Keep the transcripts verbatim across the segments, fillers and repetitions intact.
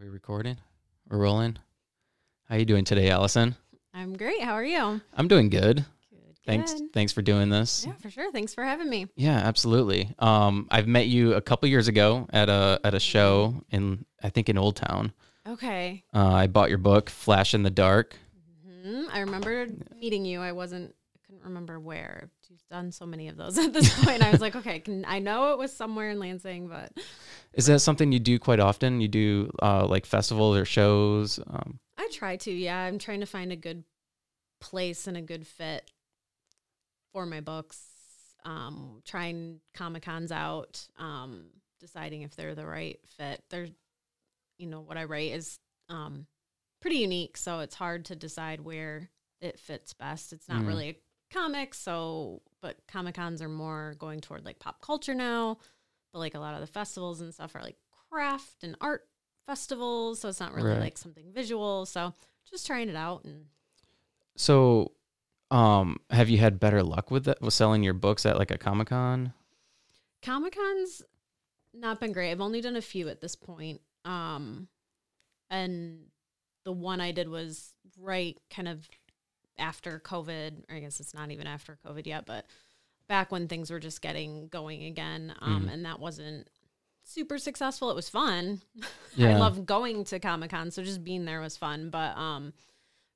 We recording? We're rolling. How you doing today, Allison? I'm great. How are you? I'm doing good. Good. Thanks. Good. Thanks for doing this. Yeah, for sure. Thanks for having me. Yeah, absolutely. Um, I've met you a couple years ago at a at a show in I think in Old Town. Okay. Uh, I bought your book, Flash in the Dark. Mm-hmm. I remember meeting you. I wasn't. I couldn't remember where. You've done so many of those at this point. I was like, okay, can, I know it was somewhere in Lansing, but. Is that something you do quite often? You do uh, like festivals or shows? Um, I try to, yeah. I'm trying to find a good place and a good fit for my books. Um, trying Comic-Cons out, um, deciding if they're the right fit. They're, you know, what I write is um, pretty unique, so it's hard to decide where it fits best. It's not mm. really a comic, so, but Comic-Cons are more going toward like pop culture now. But, like, a lot of the festivals and stuff are, like, craft and art festivals, so it's not really, right. like, something visual. So, just trying it out. And So, um, have you had better luck with that, with selling your books at, like, a Comic-Con? Comic-Con's not been great. I've only done a few at this point. Um, and the one I did was right kind of after COVID. Or I guess it's not even after COVID yet, but... back when things were just getting going again, um, mm. and that wasn't super successful. It was fun. Yeah. I love going to Comic-Con, so just being there was fun. But um,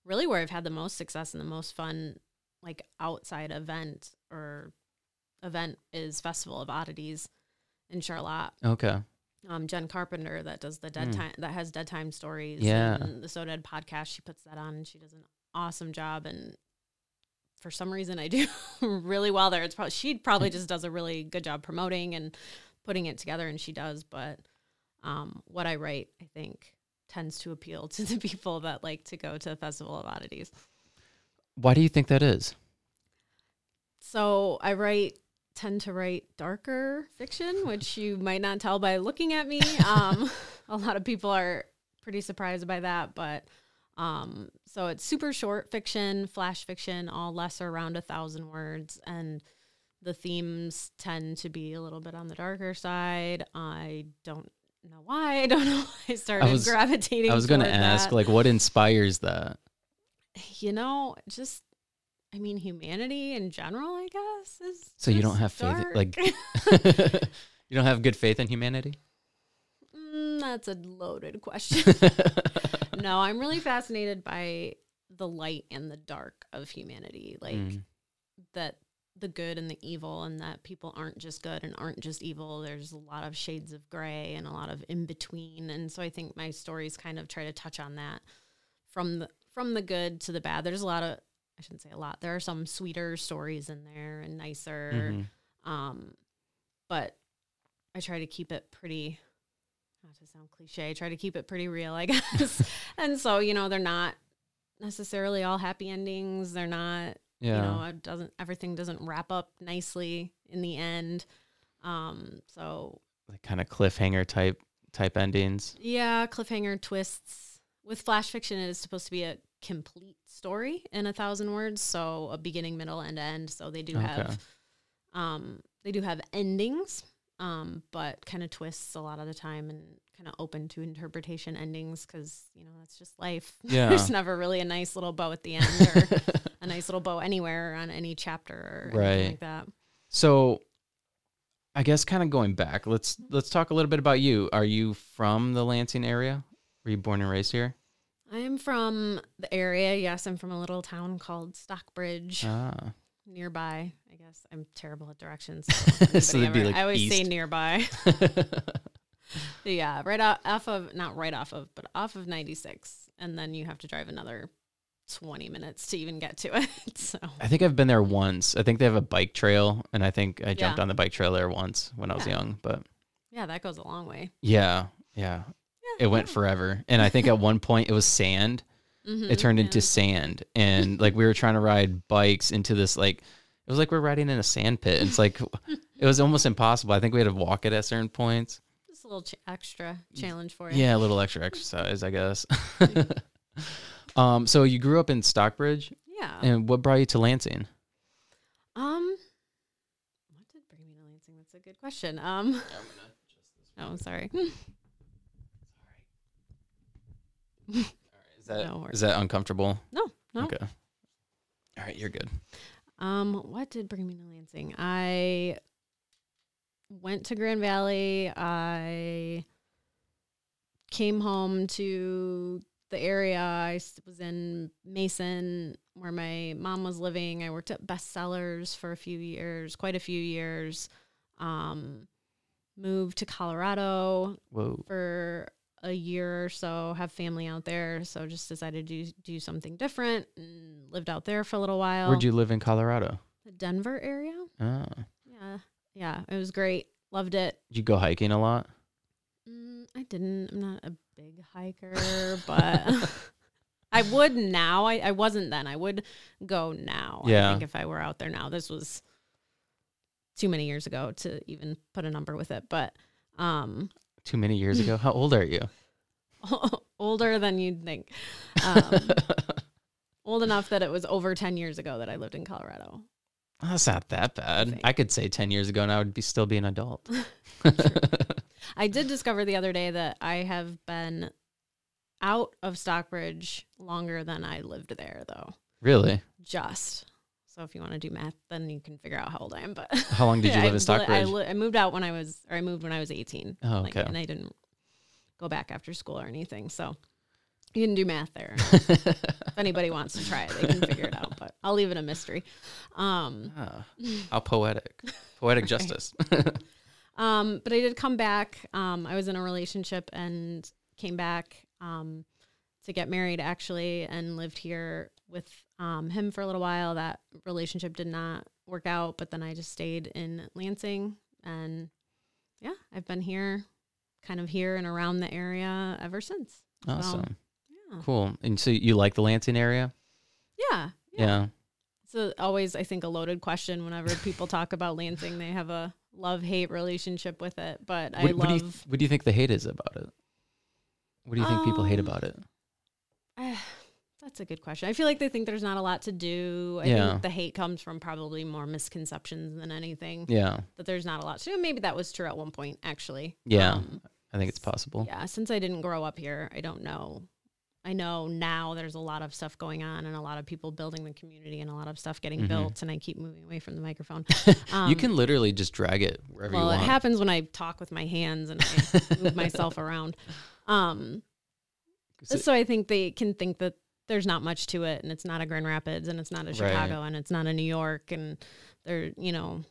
really where I've had the most success and the most fun, like, outside event or event is Festival of Oddities in Charlotte. Okay. Um, Jen Carpenter that does the Dead mm. Time, that has Dead Time Stories. Yeah. And the So Dead podcast, she puts that on, and she does an awesome job, and for some reason I do really well there. It's probably, she probably just does a really good job promoting and putting it together, and she does, but um, what I write, I think, tends to appeal to the people that like to go to the Festival of Oddities. Why do you think that is? So I write, tend to write darker fiction, which you might not tell by looking at me. Um, a lot of people are pretty surprised by that, but Um, so it's super short fiction, flash fiction, all less or around a thousand words. And the themes tend to be a little bit on the darker side. I don't know why. I don't know why I started I was, gravitating. I was going to ask, that. like, what inspires that? You know, just, I mean, humanity in general, I guess. Is so you don't have dark. faith, like, you don't have good faith in humanity? Mm, that's a loaded question. No, I'm really fascinated by the light and the dark of humanity, like mm. that the good and the evil, and that people aren't just good and aren't just evil. There's a lot of shades of gray and a lot of in between. And so I think my stories kind of try to touch on that from the, from the good to the bad. There's a lot of, I shouldn't say a lot. There are some sweeter stories in there and nicer. Mm-hmm. Um, but I try to keep it pretty, not to sound cliche, I try to keep it pretty real, I guess. And so, you know, they're not necessarily all happy endings. They're not, yeah. you know, it doesn't, everything doesn't wrap up nicely in the end. Um, so. Like kind of cliffhanger type, type endings. Yeah. Cliffhanger twists. With flash fiction, it is supposed to be a complete story in a thousand words. So a beginning, middle, and end. So they do okay. have, um, they do have endings. Um, but kind of twists a lot of the time, and kind of open to interpretation endings, because, you know, that's just life. Yeah. There's never really a nice little bow at the end or a nice little bow anywhere on any chapter or right. anything like that. So I guess kind of going back, let's let's talk a little bit about you. Are you from the Lansing area? Were you born and raised here? I am from the area, yes. I'm from a little town called Stockbridge. Ah. Nearby, I guess. I'm terrible at directions. So, so ever, be like I always east. say nearby. Yeah, right off, off of, not right off of, but off of ninety-six. And then you have to drive another twenty minutes to even get to it. So I think I've been there once. I think they have a bike trail. And I think I jumped yeah. on the bike trail there once when I was yeah. young. But yeah, that goes a long way. Yeah, yeah. yeah it went yeah. forever. And I think at one point it was sand. Mm-hmm, it turned yeah. into sand, and like we were trying to ride bikes into this, like it was like we're riding in a sand pit. It's like it was almost impossible. I think we had to walk it at certain points. Just a little ch- extra challenge for you. Yeah, a little extra exercise, I guess. um, so you grew up in Stockbridge, yeah. And what brought you to Lansing? Um, what did bring me to Lansing? That's a good question. Um, oh, sorry. All right, is that no, is that uncomfortable? No, no. Okay. All right, you're good. Um, what did bring me to Lansing? I went to Grand Valley. I came home to the area. I was in Mason where my mom was living. I worked at Best Sellers for a few years, quite a few years. Um, moved to Colorado Whoa. for a year or so, have family out there. So just decided to do, do something different and lived out there for a little while. Where'd you live in Colorado? The Denver area. Oh. Yeah. Yeah. It was great. Loved it. Did you go hiking a lot? Mm, I didn't. I'm not a big hiker, but I would now. I, I wasn't then. I would go now. Yeah. I think if I were out there now, this was too many years ago to even put a number with it. But um, too many years ago. How old are you? Older than you'd think. Um, old enough that it was over ten years ago that I lived in Colorado. Well, that's not that bad. I, I could say ten years ago and I would be still be an adult. I did discover the other day that I have been out of Stockbridge longer than I lived there, though. Really? Just. So if you want to do math, then you can figure out how old I am. But how long did you yeah, live I, in Stockbridge? I, li- I moved out when I was, or I moved when I was eighteen. Oh, okay. Like, and I didn't go back after school or anything. So you didn't do math there. If anybody wants to try it, they can figure it out. But I'll leave it a mystery. Um, ah, how poetic. Poetic justice. Um, but I did come back. Um, I was in a relationship and came back um, to get married, actually, and lived here with um, him for a little while. That relationship did not work out, but then I just stayed in Lansing. And, yeah, I've been here, kind of here and around the area ever since. Awesome. So, yeah. Cool. And so you like the Lansing area? Yeah. Yeah. yeah. It's always, I think, a loaded question whenever people talk about Lansing. They have a love-hate relationship with it, but what, I love... What do, you, what do you think the hate is about it? What do you um, think people hate about it? I, that's a good question. I feel like they think there's not a lot to do. I yeah. think the hate comes from probably more misconceptions than anything. Yeah. That there's not a lot to do. Maybe that was true at one point, actually. Yeah. Um, I think it's possible. Yeah. Since I didn't grow up here, I don't know. I know now there's a lot of stuff going on and a lot of people building the community and a lot of stuff getting mm-hmm. built, and I keep moving away from the microphone. Um, you can literally just drag it wherever well, you want. Well, it happens when I talk with my hands and I move myself around. Um, so, so I think they can think that there's not much to it, and it's not a Grand Rapids, and it's not a Chicago, right. and it's not a New York, and there, you know,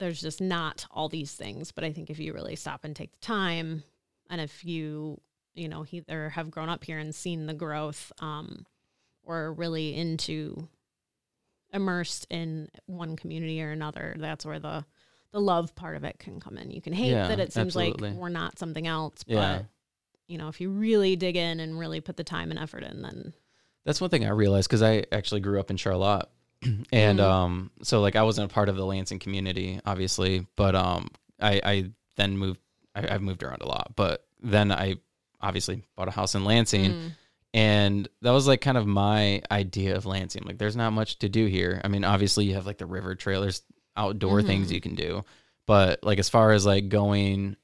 there's just not all these things. But I think if you really stop and take the time, and if you... you know, either have grown up here and seen the growth um, or really into immersed in one community or another. That's where the, the love part of it can come in. You can hate yeah, that it seems absolutely. like we're not something else, yeah. but, you know, if you really dig in and really put the time and effort in, then. That's one thing I realized, because I actually grew up in Charlotte. And mm-hmm. um, so, like, I wasn't a part of the Lansing community, obviously, but um, I, I then moved, I, I've moved around a lot, but then I, obviously bought a house in Lansing mm. and that was like kind of my idea of Lansing. Like, there's not much to do here. I mean, obviously you have like the river trailers, outdoor mm-hmm. things you can do, but like, as far as like going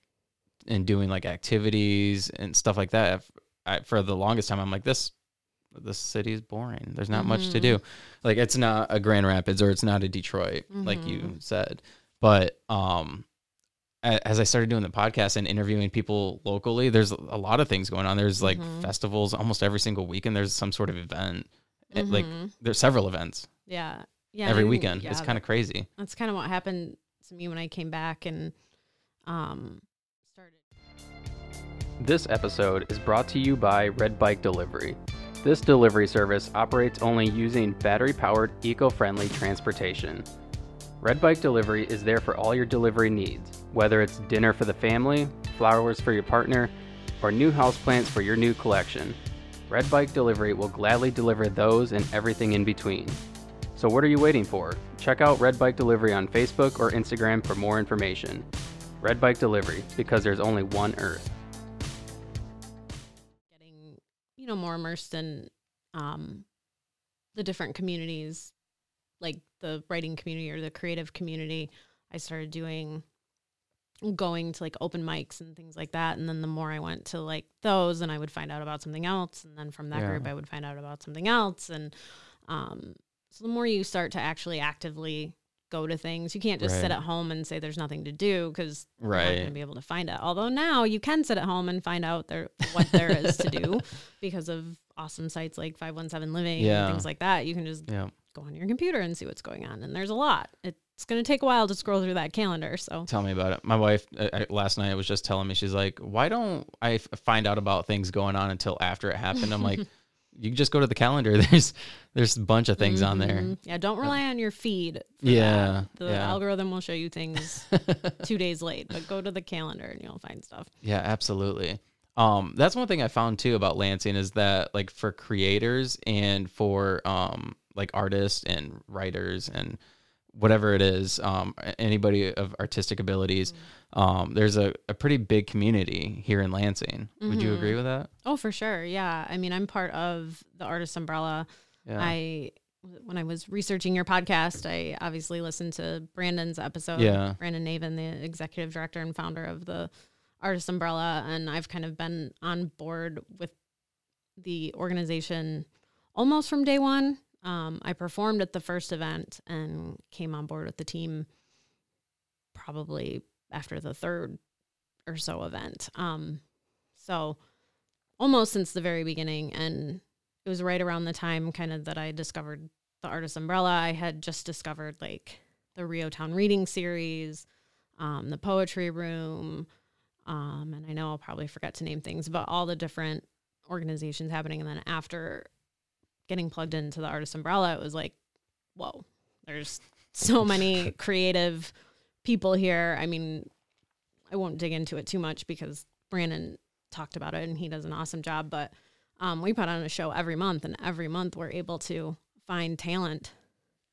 and doing like activities and stuff like that, I, for the longest time, I'm like, this, this city is boring. There's not mm-hmm. much to do. Like, it's not a Grand Rapids or it's not a Detroit, mm-hmm. like you said, but, um, as I started doing the podcast and interviewing people locally, there's a lot of things going on. There's like mm-hmm. festivals almost every single weekend. There's some sort of event. Mm-hmm. Like, there's several events. Yeah. Yeah. Every I mean, weekend. Yeah, it's kind of crazy. That's kind of what happened to me when I came back and um, started. This episode is brought to you by Red Bike Delivery. This delivery service operates only using battery-powered, eco-friendly transportation. Red Bike Delivery is there for all your delivery needs, whether it's dinner for the family, flowers for your partner, or new houseplants for your new collection. Red Bike Delivery will gladly deliver those and everything in between. So what are you waiting for? Check out Red Bike Delivery on Facebook or Instagram for more information. Red Bike Delivery, because there's only one Earth. Getting, you know, more immersed in um, the different communities, like the writing community or the creative community. I started doing going to like open mics and things like that. And then the more I went to like those, and I would find out about something else. And then from that yeah. group, I would find out about something else. And um, so the more you start to actually actively go to things, you can't just right. sit at home and say there's nothing to do, because right. you're not going to be able to find out. Although now you can sit at home and find out there what there is to do because of awesome sites like five one seven Living yeah. and things like that. You can just yeah. go on your computer and see what's going on. And there's a lot. It, It's going to take a while to scroll through that calendar. So tell me about it. My wife uh, last night was just telling me, she's like, why don't I f- find out about things going on until after it happened? I'm like, you can just go to the calendar. There's there's a bunch of things mm-hmm. on there. Yeah, don't rely on your feed. Yeah. That. The yeah. algorithm will show you things two days late, but go to the calendar and you'll find stuff. Yeah, absolutely. Um, that's one thing I found too about Lansing is that like for creators and for um like artists and writers and whatever it is, um, anybody of artistic abilities, mm-hmm. um, there's a, a pretty big community here in Lansing. Mm-hmm. Would you agree with that? Oh, for sure. Yeah. I mean, I'm part of the Artist Umbrella. Yeah. I, when I was researching your podcast, I obviously listened to Brandon's episode. Yeah. Brandon Navin, the executive director and founder of the Artist Umbrella. And I've kind of been on board with the organization almost from day one. Um, I performed at the first event and came on board with the team probably after the third or so event. Um, so almost since the very beginning. And it was right around the time kind of that I discovered the Artist Umbrella. I had just discovered like the Rio Town Reading Series, um, the Poetry Room. Um, and I know I'll probably forget to name things, but all the different organizations happening. And then after getting plugged into the Artist Umbrella, it was like, whoa, there's so many creative people here. I mean, I won't dig into it too much because Brandon talked about it and he does an awesome job, but um, we put on a show every month, and every month we're able to find talent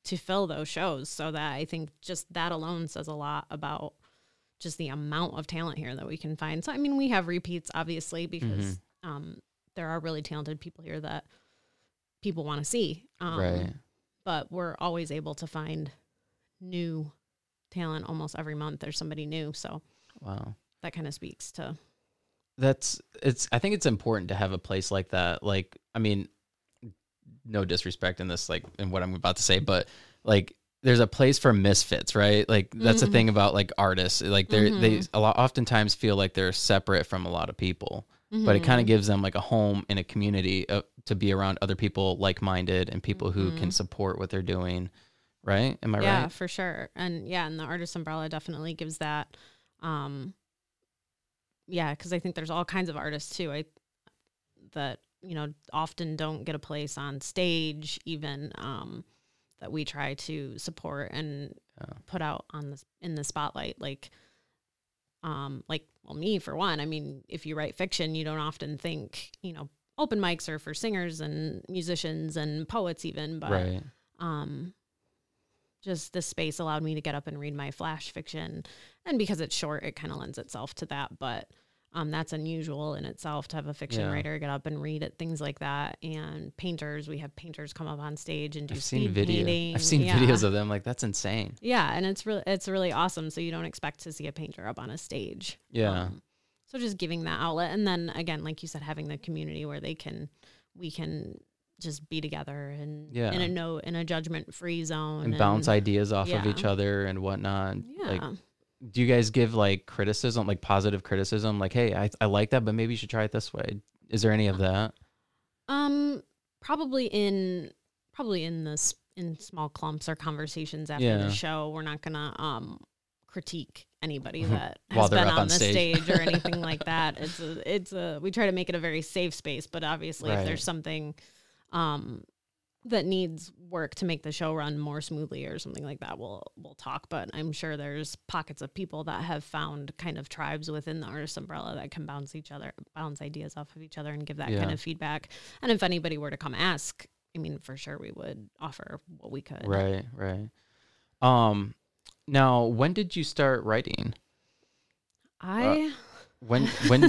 to fill those shows. So that, I think just that alone says a lot about just the amount of talent here that we can find. So, I mean, we have repeats obviously because mm-hmm. um, there are really talented people here that people want to see. Um, right. But we're always able to find new talent almost every month. There's somebody new. So wow, that kind of speaks to that's it's, I think it's important to have a place like that. Like, I mean, no disrespect in this, like in what I'm about to say, but like, there's a place for misfits, right? Like that's mm-hmm. the thing about like artists. Like they're, mm-hmm. they a lot oftentimes feel like they're separate from a lot of people. Mm-hmm. But it kind of gives them like a home and a community uh, to be around other people like-minded and people mm-hmm. who can support what they're doing, right? Am I yeah, right? Yeah, for sure. And yeah, and the Artist Umbrella definitely gives that. Um, yeah, because I think there's all kinds of artists too I that, you know, often don't get a place on stage even um, that we try to support and yeah. put out on the, in the spotlight. Like, um, like, well, me for one, I mean, if you write fiction, you don't often think, you know, open mics are for singers and musicians and poets even, but right. um, just this space allowed me to get up and read my Flash fiction. And because it's short, it kind of lends itself to that, but um, that's unusual in itself to have a fiction yeah. writer get up and read at things like that. And painters, we have painters come up on stage and do I've seen video. painting. I've seen yeah. videos of them. Like that's insane. Yeah. And it's really, it's really awesome. So you don't expect to see a painter up on a stage. Yeah. Um, so just giving that outlet. And then again, like you said, having the community where they can, we can just be together and yeah. in a no, in a judgment free zone and, and bounce ideas off yeah. of each other and whatnot. Yeah. Like, do you guys give like criticism, like positive criticism? Like, hey, I, I like that, but maybe you should try it this way. Is there any of that? Um, probably in, probably in this, in small clumps or conversations after yeah. the show. We're not going to um critique anybody that has been on, on the stage. stage or anything like that. It's a, it's a, we try to make it a very safe space, but obviously right. if there's something, um, that needs work to make the show run more smoothly or something like that, we'll we'll talk. But I'm sure there's pockets of people that have found kind of tribes within the Artist Umbrella that can bounce each other, bounce ideas off of each other and give that yeah. kind of feedback. And if anybody were to come ask, I mean, for sure we would offer what we could. Right, right. Um, now, when did you start writing? I... Uh, when... when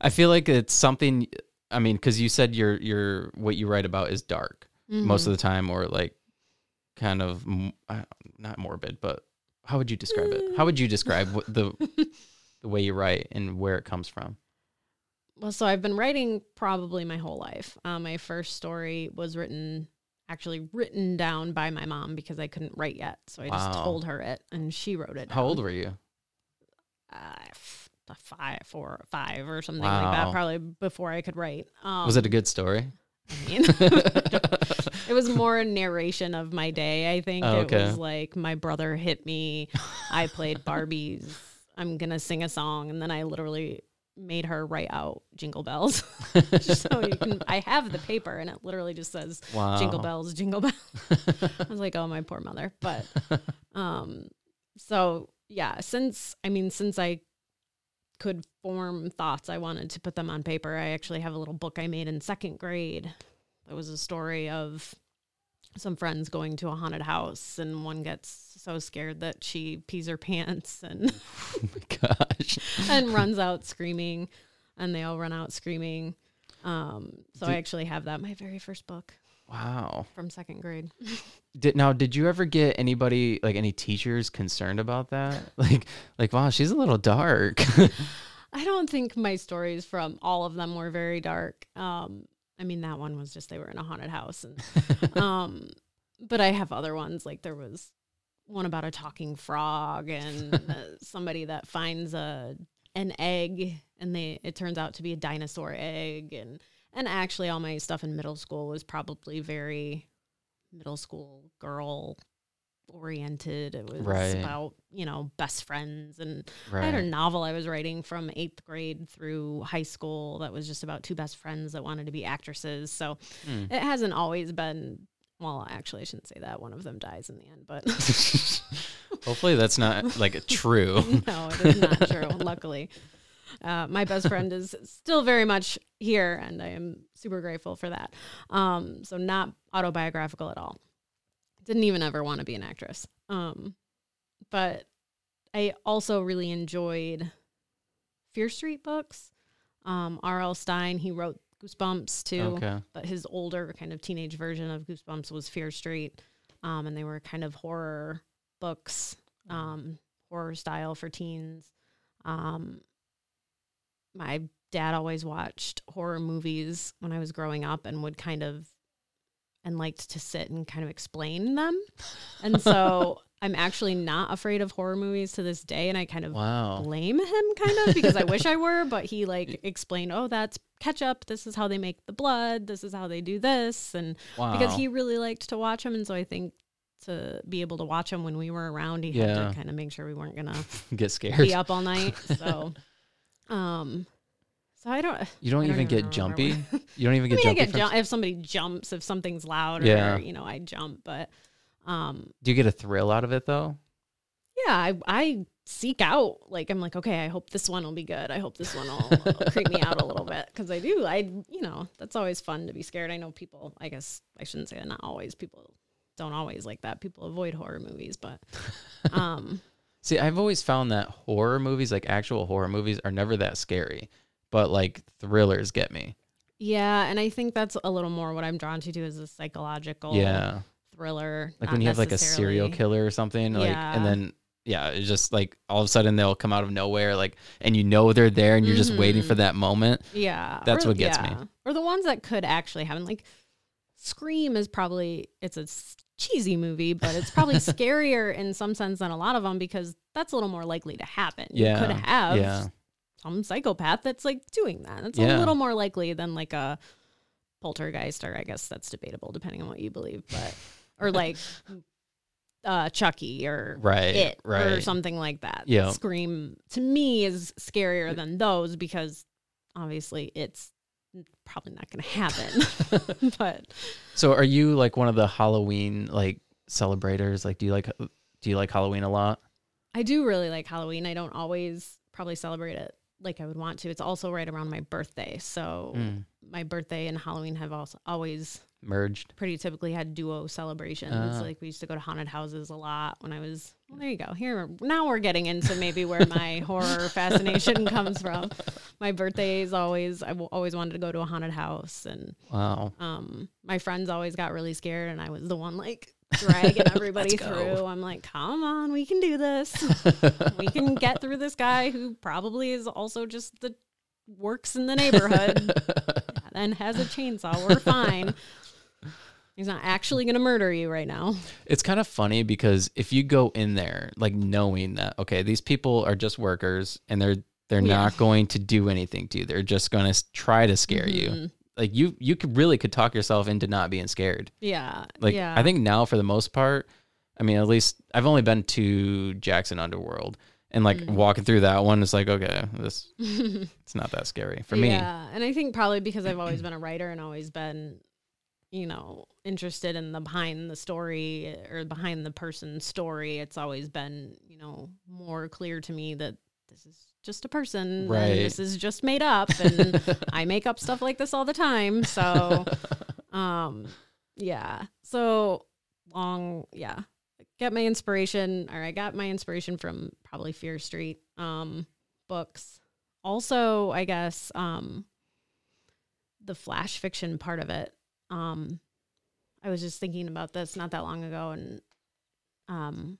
I feel like it's something... I mean, because you said your your what you write about is dark mm-hmm. most of the time, or like kind of m- not morbid, but how would you describe it? How would you describe what the the way you write and where it comes from? Well, so I've been writing probably my whole life. Um, my first story was written, actually written down by my mom because I couldn't write yet. So I just wow. told her it and she wrote it down. How old were you? Uh, five, four, five or something wow. like that, probably before I could write. Um, was it a good story? I mean, it was more a narration of my day, I think. Oh, okay. It was like, my brother hit me, I played Barbies, I'm going to sing a song. And then I literally made her write out Jingle Bells. So you can, I have the paper and it literally just says wow. Jingle Bells, Jingle Bells. I was like, oh, my poor mother. But um, so yeah, since, I mean, since I could form thoughts, I wanted to put them on paper. I actually have a little book I made in second grade. It was a story of some friends going to a haunted house and one gets so scared that she pees her pants and oh my gosh. and runs out screaming, and they all run out screaming. Um, so did, I actually have that, my very first book. Wow. From second grade. Did now did you ever get anybody, like any teachers, concerned about that? Like like wow, she's a little dark. I don't think my stories from all of them were very dark. Um I mean, that one was just, they were in a haunted house. And, um, but I have other ones. Like there was one about a talking frog and uh, somebody that finds a, an egg and they, it turns out to be a dinosaur egg. And, and actually all my stuff in middle school was probably very middle school girl oriented. It was right. about, you know, best friends. And right. I had a novel I was writing from eighth grade through high school that was just about two best friends that wanted to be actresses. So mm. it hasn't always been, well, actually I shouldn't say that. One of them dies in the end, but hopefully that's not like a true. No, it is not true. Luckily. Uh, my best friend is still very much here and I am super grateful for that. Um, so not autobiographical at all. Didn't even ever want to be an actress. Um, but I also really enjoyed Fear Street books. Um, R L. Stein, he wrote Goosebumps too. Okay. But his older kind of teenage version of Goosebumps was Fear Street. Um, and they were kind of horror books, um, horror style for teens. Um, my dad always watched horror movies when I was growing up and would kind of and liked to sit and kind of explain them. And so I'm actually not afraid of horror movies to this day. And I kind of wow. blame him kind of because I wish I were, but he like explained, oh, that's ketchup. This is how they make the blood. This is how they do this. And wow. because he really liked to watch them. And so I think to be able to watch them when we were around, he yeah. had to kind of make sure we weren't going to get scared, be up all night. So, um, So I don't. You don't, don't even, even get jumpy. You don't even get I mean, jumpy. I get jump, if somebody jumps, if something's loud, or yeah. you know, I jump. But um, do you get a thrill out of it though? Yeah, I I seek out. Like I'm like, okay, I hope this one will be good. I hope this one will creep me out a little bit because I do. I you know, that's always fun to be scared. I know people. I guess I shouldn't say that. Not always people don't always like that. People avoid horror movies, but um, see, I've always found that horror movies, like actual horror movies, are never that scary. But like thrillers get me. Yeah. And I think that's a little more what I'm drawn to do is a psychological yeah. thriller. Like when you have like a serial killer or something yeah. like, and then, yeah, it's just like all of a sudden they'll come out of nowhere. Like, and you know, they're there and you're mm-hmm. just waiting for that moment. Yeah. That's or, what gets yeah. me. Or the ones that could actually happen. Like Scream is probably, it's a cheesy movie, but it's probably scarier in some sense than a lot of them because that's a little more likely to happen. Yeah. You could have. Yeah. Some psychopath that's like doing that. It's yeah. a little more likely than like a poltergeist, or I guess that's debatable depending on what you believe, but or like uh, Chucky or right, It right. or something like that. Yeah. Scream to me is scarier than those because obviously it's probably not going to happen. But so, are you like one of the Halloween like celebrators? Like, do you like do you like Halloween a lot? I do really like Halloween. I don't always probably celebrate it like I would want to. It's also right around my birthday. So mm. my birthday and Halloween have also always merged. Pretty typically had duo celebrations. Uh, like we used to go to haunted houses a lot when I was, well, there you go. Here, now we're getting into maybe where my horror fascination comes from. My birthday is always, I w- always wanted to go to a haunted house and wow. um, my friends always got really scared and I was the one like dragging everybody through. Go. I'm like, come on, we can do this. We can get through this guy who probably is also just the works in the neighborhood and has a chainsaw. We're fine. He's not actually going to murder you right now. It's kind of funny because if you go in there, like knowing that, okay, these people are just workers and they're, they're yeah. not going to do anything to you. They're just going to try to scare mm-hmm. you. Like you, you could really could talk yourself into not being scared. Yeah. Like yeah. I think now for the most part, I mean, at least I've only been to Jackson Underworld. And like mm. walking through that one, it's like, okay, this it's not that scary for me. Yeah, and I think probably because I've always been a writer and always been, you know, interested in the behind the story or behind the person's story. It's always been, you know, more clear to me that this is just a person. Right. And this is just made up, and I make up stuff like this all the time. So, um, yeah. So long, yeah. Get my inspiration, or I got my inspiration from probably Fear Street um, books. Also, I guess um, the Flash Fiction part of it. Um, I was just thinking about this not that long ago and um,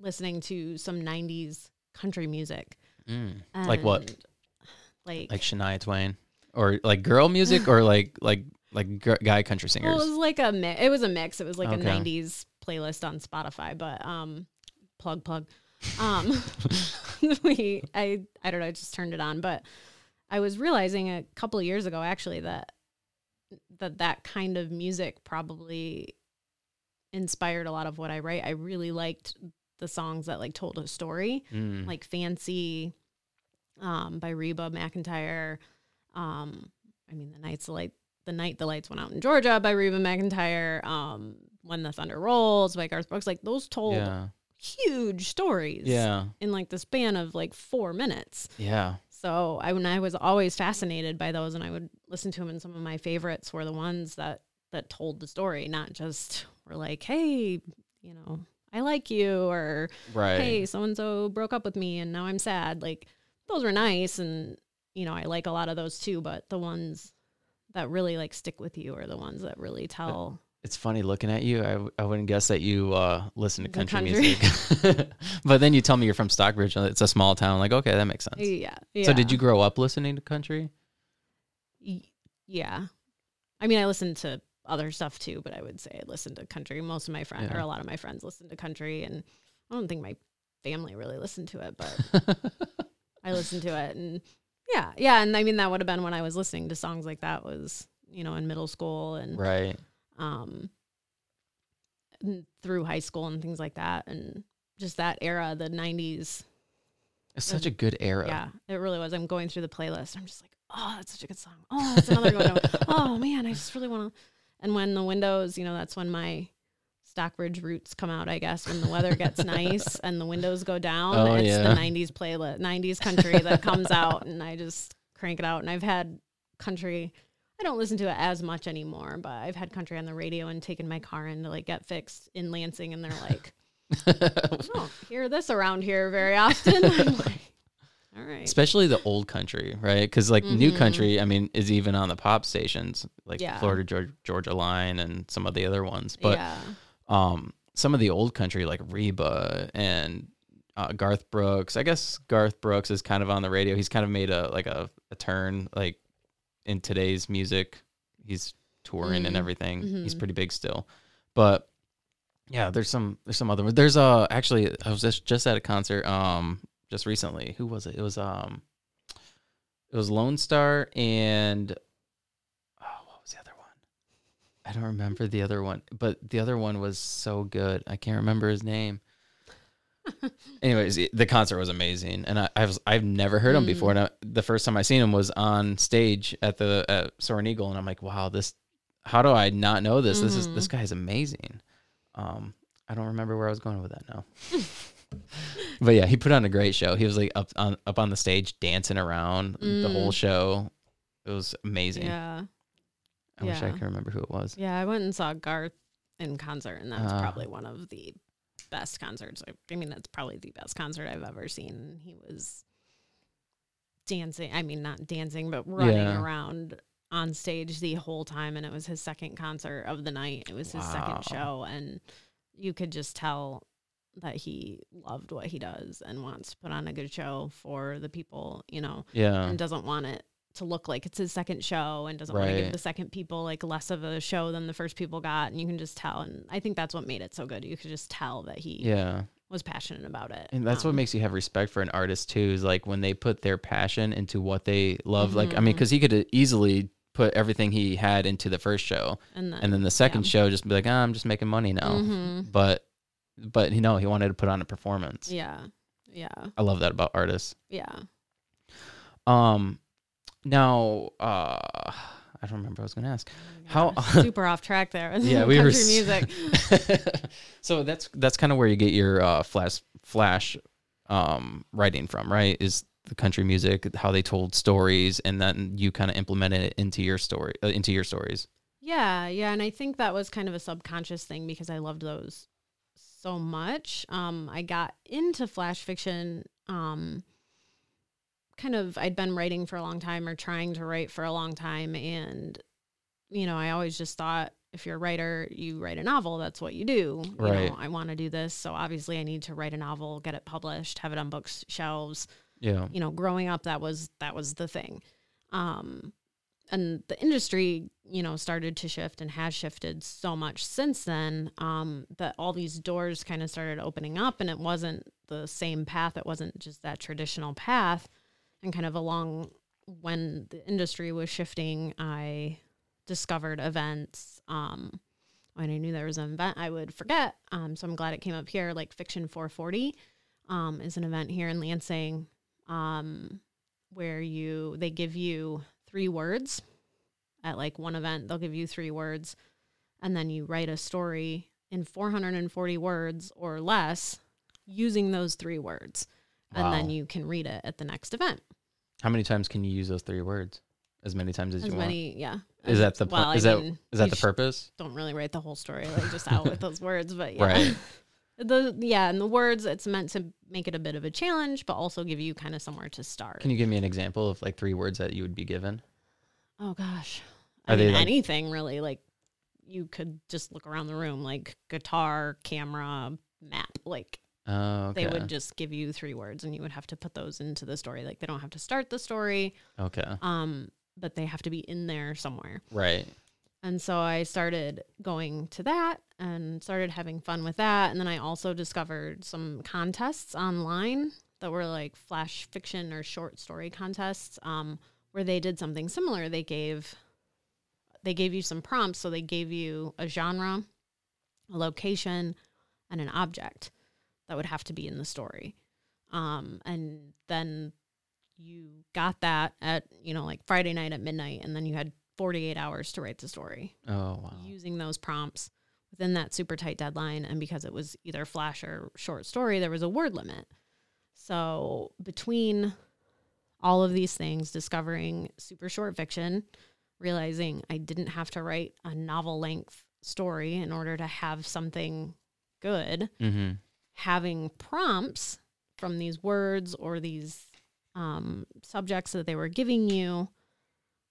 listening to some nineties country music. Mm. Like what? Like like Shania Twain, or like girl music, or like like like guy country singers. Well, it was like a mi- it was a mix. It was like okay. a nineties playlist on Spotify, but um plug plug um we I I don't know I just turned it on, but I was realizing a couple of years ago actually that that that kind of music probably inspired a lot of what I write. I really liked the songs that like told a story, mm. like Fancy um by Reba McEntire, um I mean the night's light the night the lights went out in Georgia by Reba McEntire, um When the Thunder Rolls by Garth Brooks. Like those told yeah. huge stories yeah. in like the span of like four minutes. Yeah. So I, when I was always fascinated by those, and I would listen to them, and some of my favorites were the ones that, that told the story, not just were like, hey, you know, I like you, or right. hey, so-and-so broke up with me and now I'm sad. Like those were nice. And, you know, I like a lot of those too, but the ones that really like stick with you are the ones that really tell... Yeah. It's funny looking at you. I, I wouldn't guess that you uh, listen to country, country music. But then you tell me you're from Stockbridge. It's a small town. Like, okay, that makes sense. Yeah, yeah. So did you grow up listening to country? Yeah. I mean, I listened to other stuff too, but I would say I listened to country. Most of my friends, yeah. or a lot of my friends listened to country. And I don't think my family really listened to it, but I listened to it. And yeah, yeah. And I mean, that would have been when I was listening to songs like that was, you know, in middle school. And right. um through high school and things like that, and just that era, the nineties. It's such a good era. Yeah, it really was. I'm going through the playlist. I'm just like, oh, that's such a good song. Oh, that's another good one. Oh man, I just really want to. And when the windows, you know, that's when my Stockbridge roots come out, I guess, when the weather gets nice and the windows go down. Oh, it's yeah. the nineties playlist, nineties country that comes out, and I just crank it out. And I've had country. I don't listen to it as much anymore, but I've had country on the radio and taken my car in to like get fixed in Lansing, and they're like, I don't hear this around here very often. I'm like, all right. Especially the old country, right? Because like mm-hmm. new country, I mean, is even on the pop stations, like yeah. Florida Georgia, Georgia Line and some of the other ones. But yeah. um, some of the old country, like Reba and uh, Garth Brooks, I guess Garth Brooks is kind of on the radio. He's kind of made a like a, a turn, like, in today's music. He's touring mm-hmm. and everything. Mm-hmm. He's pretty big still, but yeah, there's some, there's some other ones. There's uh actually, I was just, just at a concert, um, just recently. Who was it? It was, um, it was Lone Star and, oh, what was the other one? I don't remember the other one, but the other one was so good. I can't remember his name. Anyways, the concert was amazing, and I, I was, I've never heard him mm. before. And I, the first time I seen him was on stage at the at Soaring Eagle, and I'm like, wow, this. How do I not know this? Mm-hmm. This is this guy is amazing. Um, I don't remember where I was going with that now. But yeah, he put on a great show. He was like up on up on the stage dancing around mm. the whole show. It was amazing. Yeah, I yeah. wish I could remember who it was. Yeah, I went and saw Garth in concert, and that's uh, probably one of the best concerts. I mean, that's probably the best concert I've ever seen. He was dancing. I mean, not dancing, but running yeah. around on stage the whole time. And it was his second concert of the night. It was wow. his second show. And you could just tell that he loved what he does and wants to put on a good show for the people, you know, yeah. and doesn't want it to look like it's his second show and doesn't right. want to give the second people like less of a show than the first people got. And you can just tell. And I think that's what made it so good. You could just tell that he yeah. was passionate about it. And that's um, what makes you have respect for an artist too, is like when they put their passion into what they love. Mm-hmm. Like, I mean, cause he could easily put everything he had into the first show and then, and then the second yeah. show just be like, oh, I'm just making money now. Mm-hmm. But, but you know, he wanted to put on a performance. Yeah. Yeah. I love that about artists. Yeah. Um, Now, uh, I don't remember what I was going to ask. Oh How super off track there. Yeah, we were music. So that's that's kind of where you get your uh, flash flash um, writing from, right? Is the country music, how they told stories, and then you kind of implemented it into your story, uh, into your stories. Yeah, yeah, and I think that was kind of a subconscious thing because I loved those so much. Um, I got into flash fiction. Um, kind of I'd been writing for a long time or trying to write for a long time. And, you know, I always just thought if you're a writer, you write a novel. That's what you do. Right. You know, I want to do this. So obviously I need to write a novel, get it published, have it on bookshelves. Yeah. You know, growing up, that was, that was the thing. Um, and the industry, you know, started to shift and has shifted so much since then um, that all these doors kind of started opening up and it wasn't the same path. It wasn't just that traditional path. And kind of along when the industry was shifting, I discovered events. Um, when I knew there was an event, I would forget. Um, so I'm glad it came up here. Like Fiction four forty um, is an event here in Lansing um, where you they give you three words. At like one event, they'll give you three words. And then you write a story in four hundred forty words or less using those three words. And wow. then you can read it at the next event. How many times can you use those three words? As many times as, as you many, want. Yeah. Is that the well, is I mean, that is that the purpose? Don't really write the whole story like just out with those words, but yeah. Right. The yeah, and the words it's meant to make it a bit of a challenge, but also give you kind of somewhere to start. Can you give me an example of like three words that you would be given? Oh gosh. I Are mean, they like, anything really. Like you could just look around the room, like guitar, camera, map, like Oh, okay. They would just give you three words and you would have to put those into the story. Like they don't have to start the story. Okay. Um, but they have to be in there somewhere. Right. And so I started going to that and started having fun with that. And then I also discovered some contests online that were like flash fiction or short story contests, um, where they did something similar. They gave, they gave you some prompts. So they gave you a genre, a location, and an object. That would have to be in the story. Um, and then you got that at, you know, like Friday night at midnight, and then you had forty-eight hours to write the story. Oh, wow. Using those prompts within that super tight deadline. And because it was either flash or short story, there was a word limit. So between all of these things, discovering super short fiction, realizing I didn't have to write a novel length story in order to have something good. Mm-hmm. Having prompts from these words or these um, subjects that they were giving you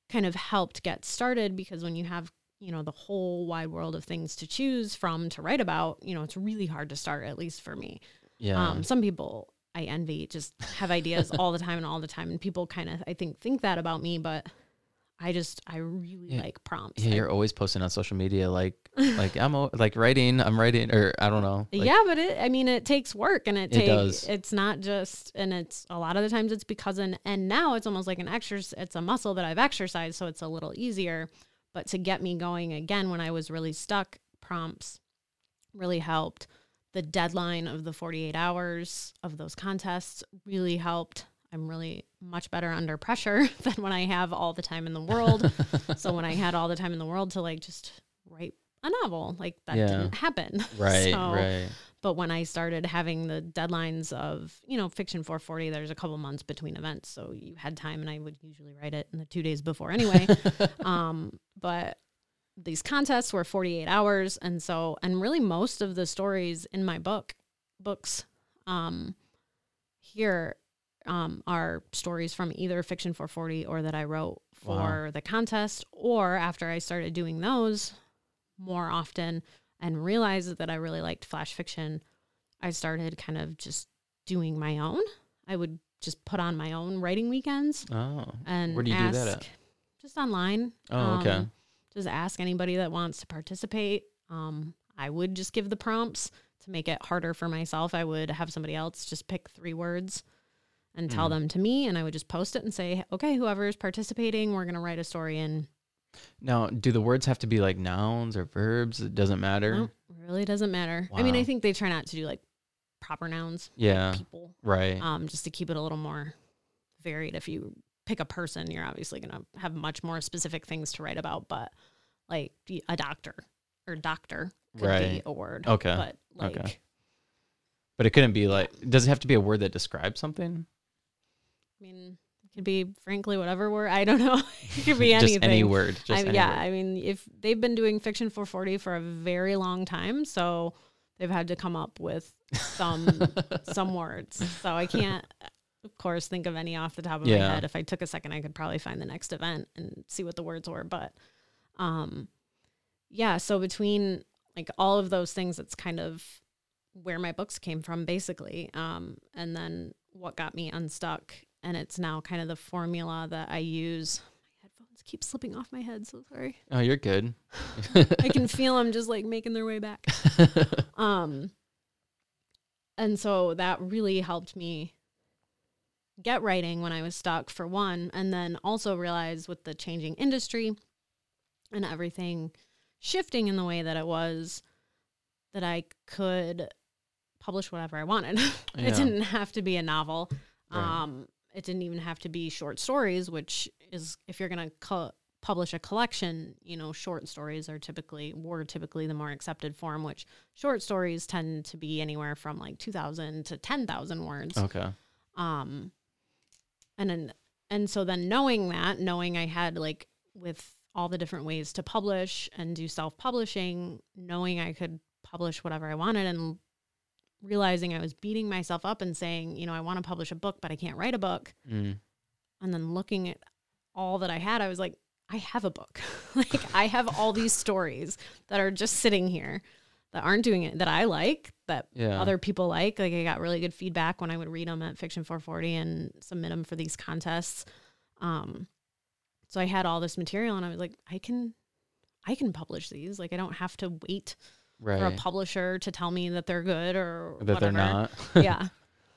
kind of helped get started, because when you have, you know, the whole wide world of things to choose from to write about, you know, it's really hard to start, at least for me. Yeah. Um, some people I envy just have ideas all the time and all the time. And people kind of, I think, think that about me, but I just, I really yeah. like prompts. Yeah, you're I, always posting on social media, like, like I'm like writing, I'm writing, or I don't know. Like, yeah, but it, I mean, it takes work and it, it takes, does. It's not just, and it's a lot of the times it's because, an, and now it's almost like an exercise, it's a muscle that I've exercised. So it's a little easier, but to get me going again, when I was really stuck, prompts really helped. The deadline of the forty-eight hours of those contests really helped. I'm really much better under pressure than when I have all the time in the world. So when I had all the time in the world to like just write a novel, like that yeah. didn't happen. Right, so, right. But when I started having the deadlines of, you know, Fiction four forty, there's a couple months between events. So you had time, and I would usually write it in the two days before anyway. um, but these contests were forty-eight hours. And so, and really most of the stories in my book, books um, here Um, are stories from either Fiction four forty or that I wrote for wow. the contest, or after I started doing those more often and realized that I really liked Flash Fiction, I started kind of just doing my own. I would just put on my own writing weekends. Oh. And where do you ask, do that at? Just online. Oh, um, okay. Just ask anybody that wants to participate. Um, I would just give the prompts to make it harder for myself. I would have somebody else just pick three words and tell mm. them to me, and I would just post it and say, okay, whoever's participating, we're going to write a story in. Now, do the words have to be like nouns or verbs? It doesn't matter? Nope, really doesn't matter. Wow. I mean, I think they try not to do like proper nouns. Yeah. Like people. Right. Um, just to keep it a little more varied. If you pick a person, you're obviously going to have much more specific things to write about, but like a doctor or doctor could right. be a word. Okay. But like, okay. But it couldn't be like, does it have to be a word that describes something? I mean, it could be, frankly, whatever word. I don't know. It could be anything. Just any word. Just I, any yeah, word. I mean, if they've been doing Fiction four forty for a very long time, so they've had to come up with some some words. So I can't, of course, think of any off the top of yeah. my head. If I took a second, I could probably find the next event and see what the words were. But, um, yeah, so between, like, all of those things, it's kind of where my books came from, basically. Um, and then what got me unstuck. And it's now kind of the formula that I use. My headphones keep slipping off my head, so sorry. Oh, you're good. I can feel them just like making their way back. Um, and so that really helped me get writing when I was stuck, for one, and then also realize with the changing industry and everything shifting in the way that it was, that I could publish whatever I wanted. Yeah. It didn't have to be a novel. Right. Um, it didn't even have to be short stories, which is, if you're going to co- publish a collection, you know, short stories are typically, were typically the more accepted form, which short stories tend to be anywhere from like two thousand to ten thousand words. Okay. Um, and then, and so then knowing that, knowing I had like, with all the different ways to publish and do self-publishing, knowing I could publish whatever I wanted, and realizing I was beating myself up and saying, you know, I want to publish a book, but I can't write a book. Mm. And then looking at all that I had, I was like, I have a book. Like, I have all these stories that are just sitting here that aren't doing it, that I like, that yeah. other people like. Like, I got really good feedback when I would read them at Fiction four forty and submit them for these contests. Um, so I had all this material, and I was like, I can, I can publish these. Like, I don't have to wait Right. for a publisher to tell me that they're good or that whatever. They're not. Yeah.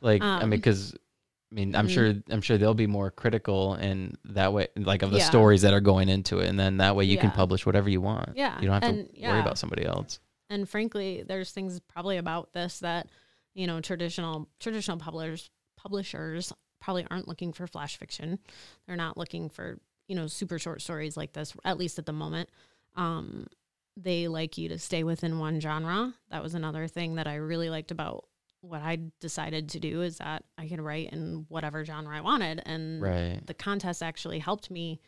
Like, um, I mean, because I mean, I'm mm-hmm. sure, I'm sure they'll be more critical, and that way, like, of the yeah. stories that are going into it. And then that way you yeah. can publish whatever you want. Yeah. You don't have and, to yeah. worry about somebody else. And frankly, there's things probably about this that, you know, traditional, traditional publishers, publishers probably aren't looking for Flash Fiction. They're not looking for, you know, super short stories like this, at least at the moment. Um, They like you to stay within one genre. That was another thing that I really liked about what I decided to do, is that I could write in whatever genre I wanted. And right. the contest actually helped me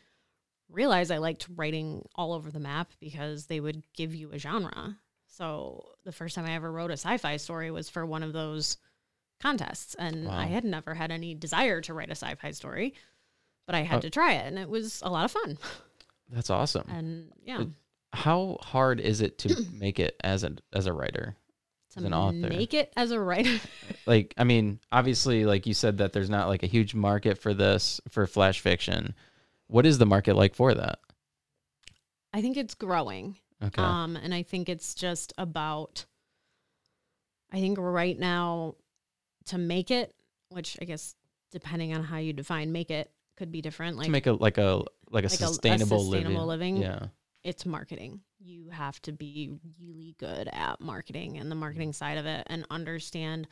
realize I liked writing all over the map, because they would give you a genre. So the first time I ever wrote a sci-fi story was for one of those contests. And wow. I had never had any desire to write a sci-fi story, but I had oh. to try it. And it was a lot of fun. That's awesome. And yeah. It- How hard is it to make it as a as a writer, to as an author? Make it as a writer. Like, I mean, obviously, like you said, that there's not like a huge market for this, for Flash Fiction. What is the market like for that? I think it's growing. Okay. Um, and I think it's just about, I think right now, to make it, which I guess depending on how you define make it could be different. Like, to make it like a like a like sustainable, a, a sustainable living. living. Yeah. It's marketing. You have to be really good at marketing and the marketing side of it, and understand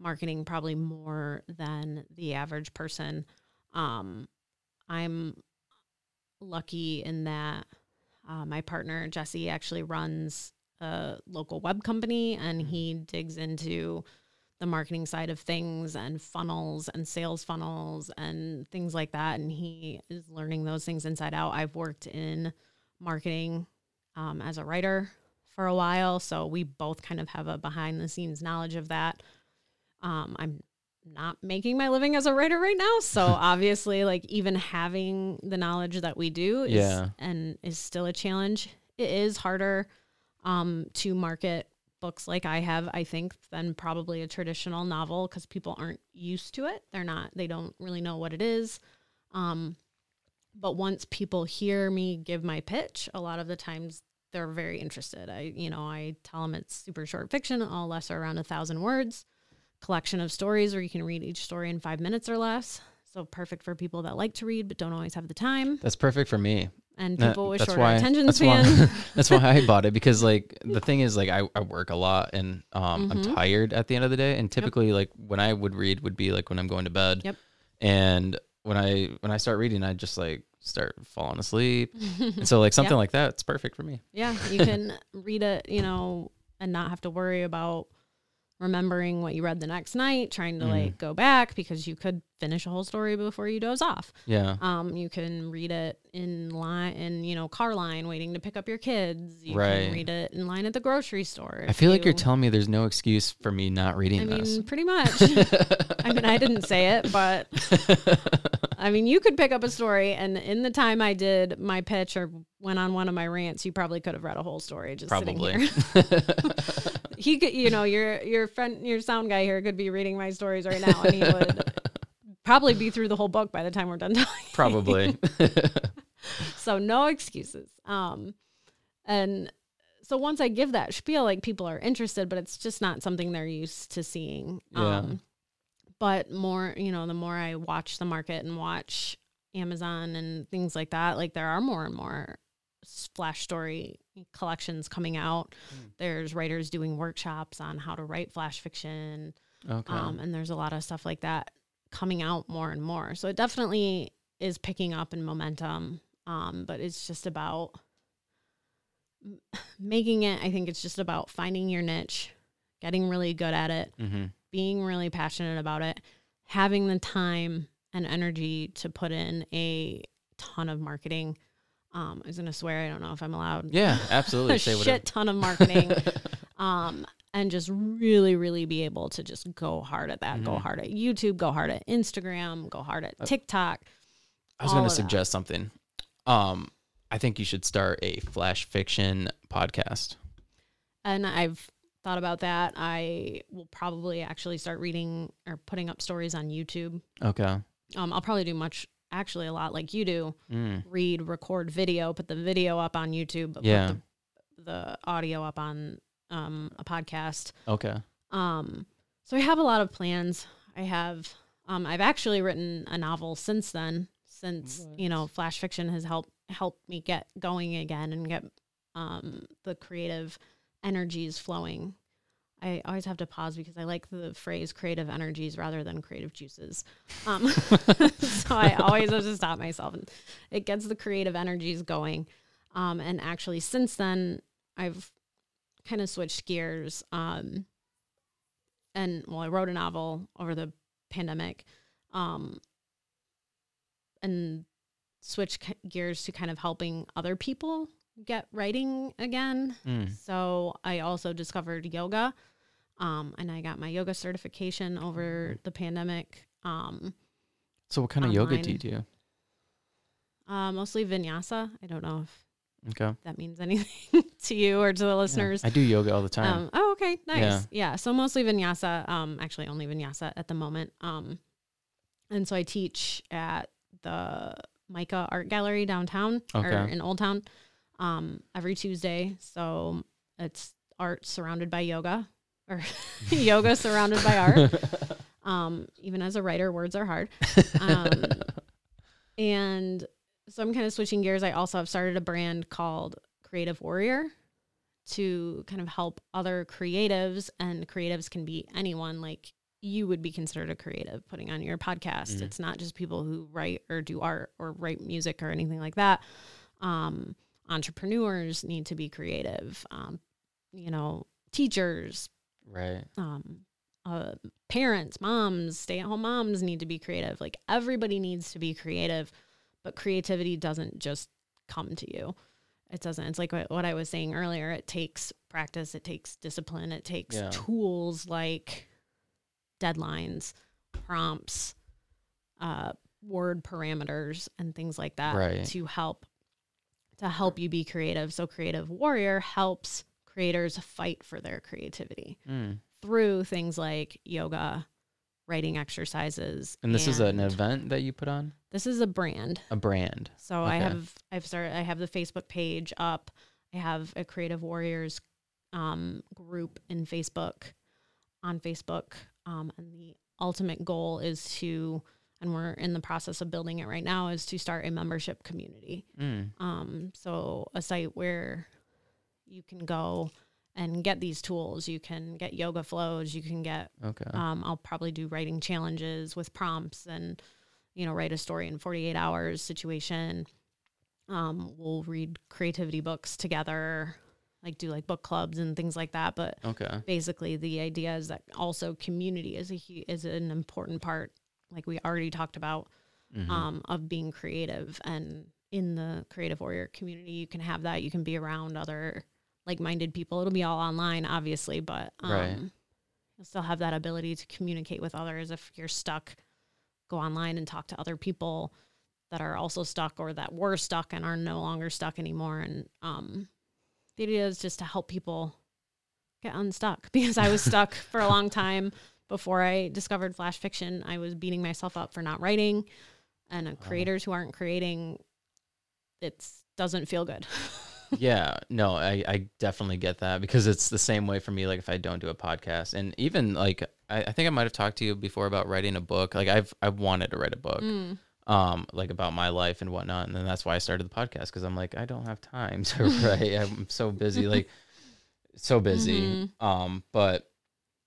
marketing probably more than the average person. Um, I'm lucky in that uh, my partner, Jesse, actually runs a local web company, and he digs into the marketing side of things and funnels and sales funnels and things like that. And he is learning those things inside out. I've worked in marketing um, as a writer for a while, so we both kind of have a behind the scenes knowledge of that. Um, I'm not making my living as a writer right now, so obviously, like, even having the knowledge that we do is, yeah. and is still a challenge. It is harder um, to market books like I have, I think, than probably a traditional novel, because people aren't used to it. They're not, they don't really know what it is. Um, but once people hear me give my pitch, a lot of the times they're very interested. I, you know, I tell them it's super short fiction, all less or around a thousand words, collection of stories where you can read each story in five minutes or less. So perfect for people that like to read but don't always have the time. That's perfect for me. And people uh, with shorter why, attention that's span. Why, that's why I bought it, because like the thing is, like I, I work a lot and um, mm-hmm. I'm tired at the end of the day. And typically yep. like when I would read would be like when I'm going to bed. Yep. And when I when I start reading, I just like start falling asleep. And so like something yeah. like that, it's perfect for me. Yeah, you can read it, you know, and not have to worry about remembering what you read the next night, trying to mm. like go back, because you could finish a whole story before you doze off. Yeah. Um, you can read it in line, in, you know, car line waiting to pick up your kids. You right. can read it in line at the grocery store. I feel you, like you're telling me there's no excuse for me not reading I this. I mean, pretty much. I mean, I didn't say it, but I mean, you could pick up a story, and in the time I did my pitch or went on one of my rants, you probably could have read a whole story just probably. Sitting here. He could, you know, your your friend, your sound guy here could be reading my stories right now, and he would probably be through the whole book by the time we're done talking. Probably. So no excuses. Um, and so once I give that spiel, like people are interested, but it's just not something they're used to seeing. Yeah. Um, but more, you know, the more I watch the market and watch Amazon and things like that, like there are more and more Flash story collections coming out. Mm. There's writers doing workshops on how to write Flash fiction. Okay. Um, and there's a lot of stuff like that coming out more and more. So it definitely is picking up in momentum. Um, but it's just about making it. I think it's just about finding your niche, getting really good at it, mm-hmm. being really passionate about it, having the time and energy to put in a ton of marketing. Um, I was going to swear, I don't know if I'm allowed. Yeah, absolutely. a Say whatever. Shit ton of marketing. um, and just really, really be able to just go hard at that. Mm-hmm. Go hard at YouTube, go hard at Instagram, go hard at TikTok. I was going to suggest that. something. Um, I think you should start a Flash Fiction podcast. And I've thought about that. I will probably actually start reading or putting up stories on YouTube. Okay. Um, I'll probably do much... actually a lot like you do, mm. read, record video, put the video up on YouTube, but yeah. put the, the audio up on um, a podcast. Okay. Um, so I have a lot of plans. I have, um, I've actually written a novel since then, since, what? you know, Flash Fiction has helped, helped me get going again and get um, the creative energies flowing. I always have to pause because I like the phrase creative energies rather than creative juices. Um, so I always have to stop myself. And it gets the creative energies going. Um, and actually, since then, I've kind of switched gears. Um, and, well, I wrote a novel over the pandemic um, and switched gears to kind of helping other people get writing again. Mm. So I also discovered yoga. Um, and I got my yoga certification over the pandemic. Um, so what kind online. of yoga do you do? Uh, mostly vinyasa. I don't know if okay. that means anything to you or to the listeners. Yeah. I do yoga all the time. Um, oh, okay. Nice. Yeah. yeah. So mostly vinyasa, um, actually only vinyasa at the moment. Um, and so I teach at the MICA Art Gallery downtown okay. or in Old Town um, every Tuesday. So it's art surrounded by yoga. Or yoga surrounded by art. Um, even as a writer, words are hard. Um, and so I'm kind of switching gears. I also have started a brand called Creative Warrior to kind of help other creatives, and creatives can be anyone. Like you would be considered a creative putting on your podcast. Mm-hmm. It's not just people who write or do art or write music or anything like that. Um, entrepreneurs need to be creative. Um, you know, teachers, Right. Um, uh, parents, moms, stay-at-home moms need to be creative. Like everybody needs to be creative, but creativity doesn't just come to you. It doesn't. It's like what, what I was saying earlier. It takes practice. It takes discipline. It takes yeah. tools like deadlines, prompts, uh, word parameters, and things like that right. to help to help you be creative. So Creative Warrior helps creators fight for their creativity mm. through things like yoga, writing exercises. And this and is an event that you put on? This is a brand. A brand. So okay. I have I've started I have the Facebook page up. I have a Creative Warriors um, group in Facebook on Facebook. Um, and the ultimate goal is to, and we're in the process of building it right now, is to start a membership community. Mm. Um, so a site where you can go and get these tools. You can get yoga flows. You can get, okay. um, I'll probably do writing challenges with prompts and, you know, write a story in forty-eight hours situation. Um, we'll read creativity books together, like do like book clubs and things like that. But okay. basically the idea is that also community is a is an important part, like we already talked about, mm-hmm. um, of being creative. And in the Creative Warrior community, you can have that. You can be around other like-minded people. It'll be all online, obviously, but um, right. you'll still have that ability to communicate with others. If you're stuck, go online and talk to other people that are also stuck or that were stuck and are no longer stuck anymore. And um, the idea is just to help people get unstuck, because I was stuck for a long time. Before I discovered Flash Fiction, I was beating myself up for not writing, and uh, creators who aren't creating, it doesn't feel good. Yeah, no, I, I definitely get that, because it's the same way for me. Like if I don't do a podcast, and even like, I, I think I might've talked to you before about writing a book. Like I've, I've wanted to write a book, mm. um, like about my life and whatnot. And then that's why I started the podcast. Cause I'm like, I don't have time to write. I'm so busy, like so busy. Mm-hmm. Um, but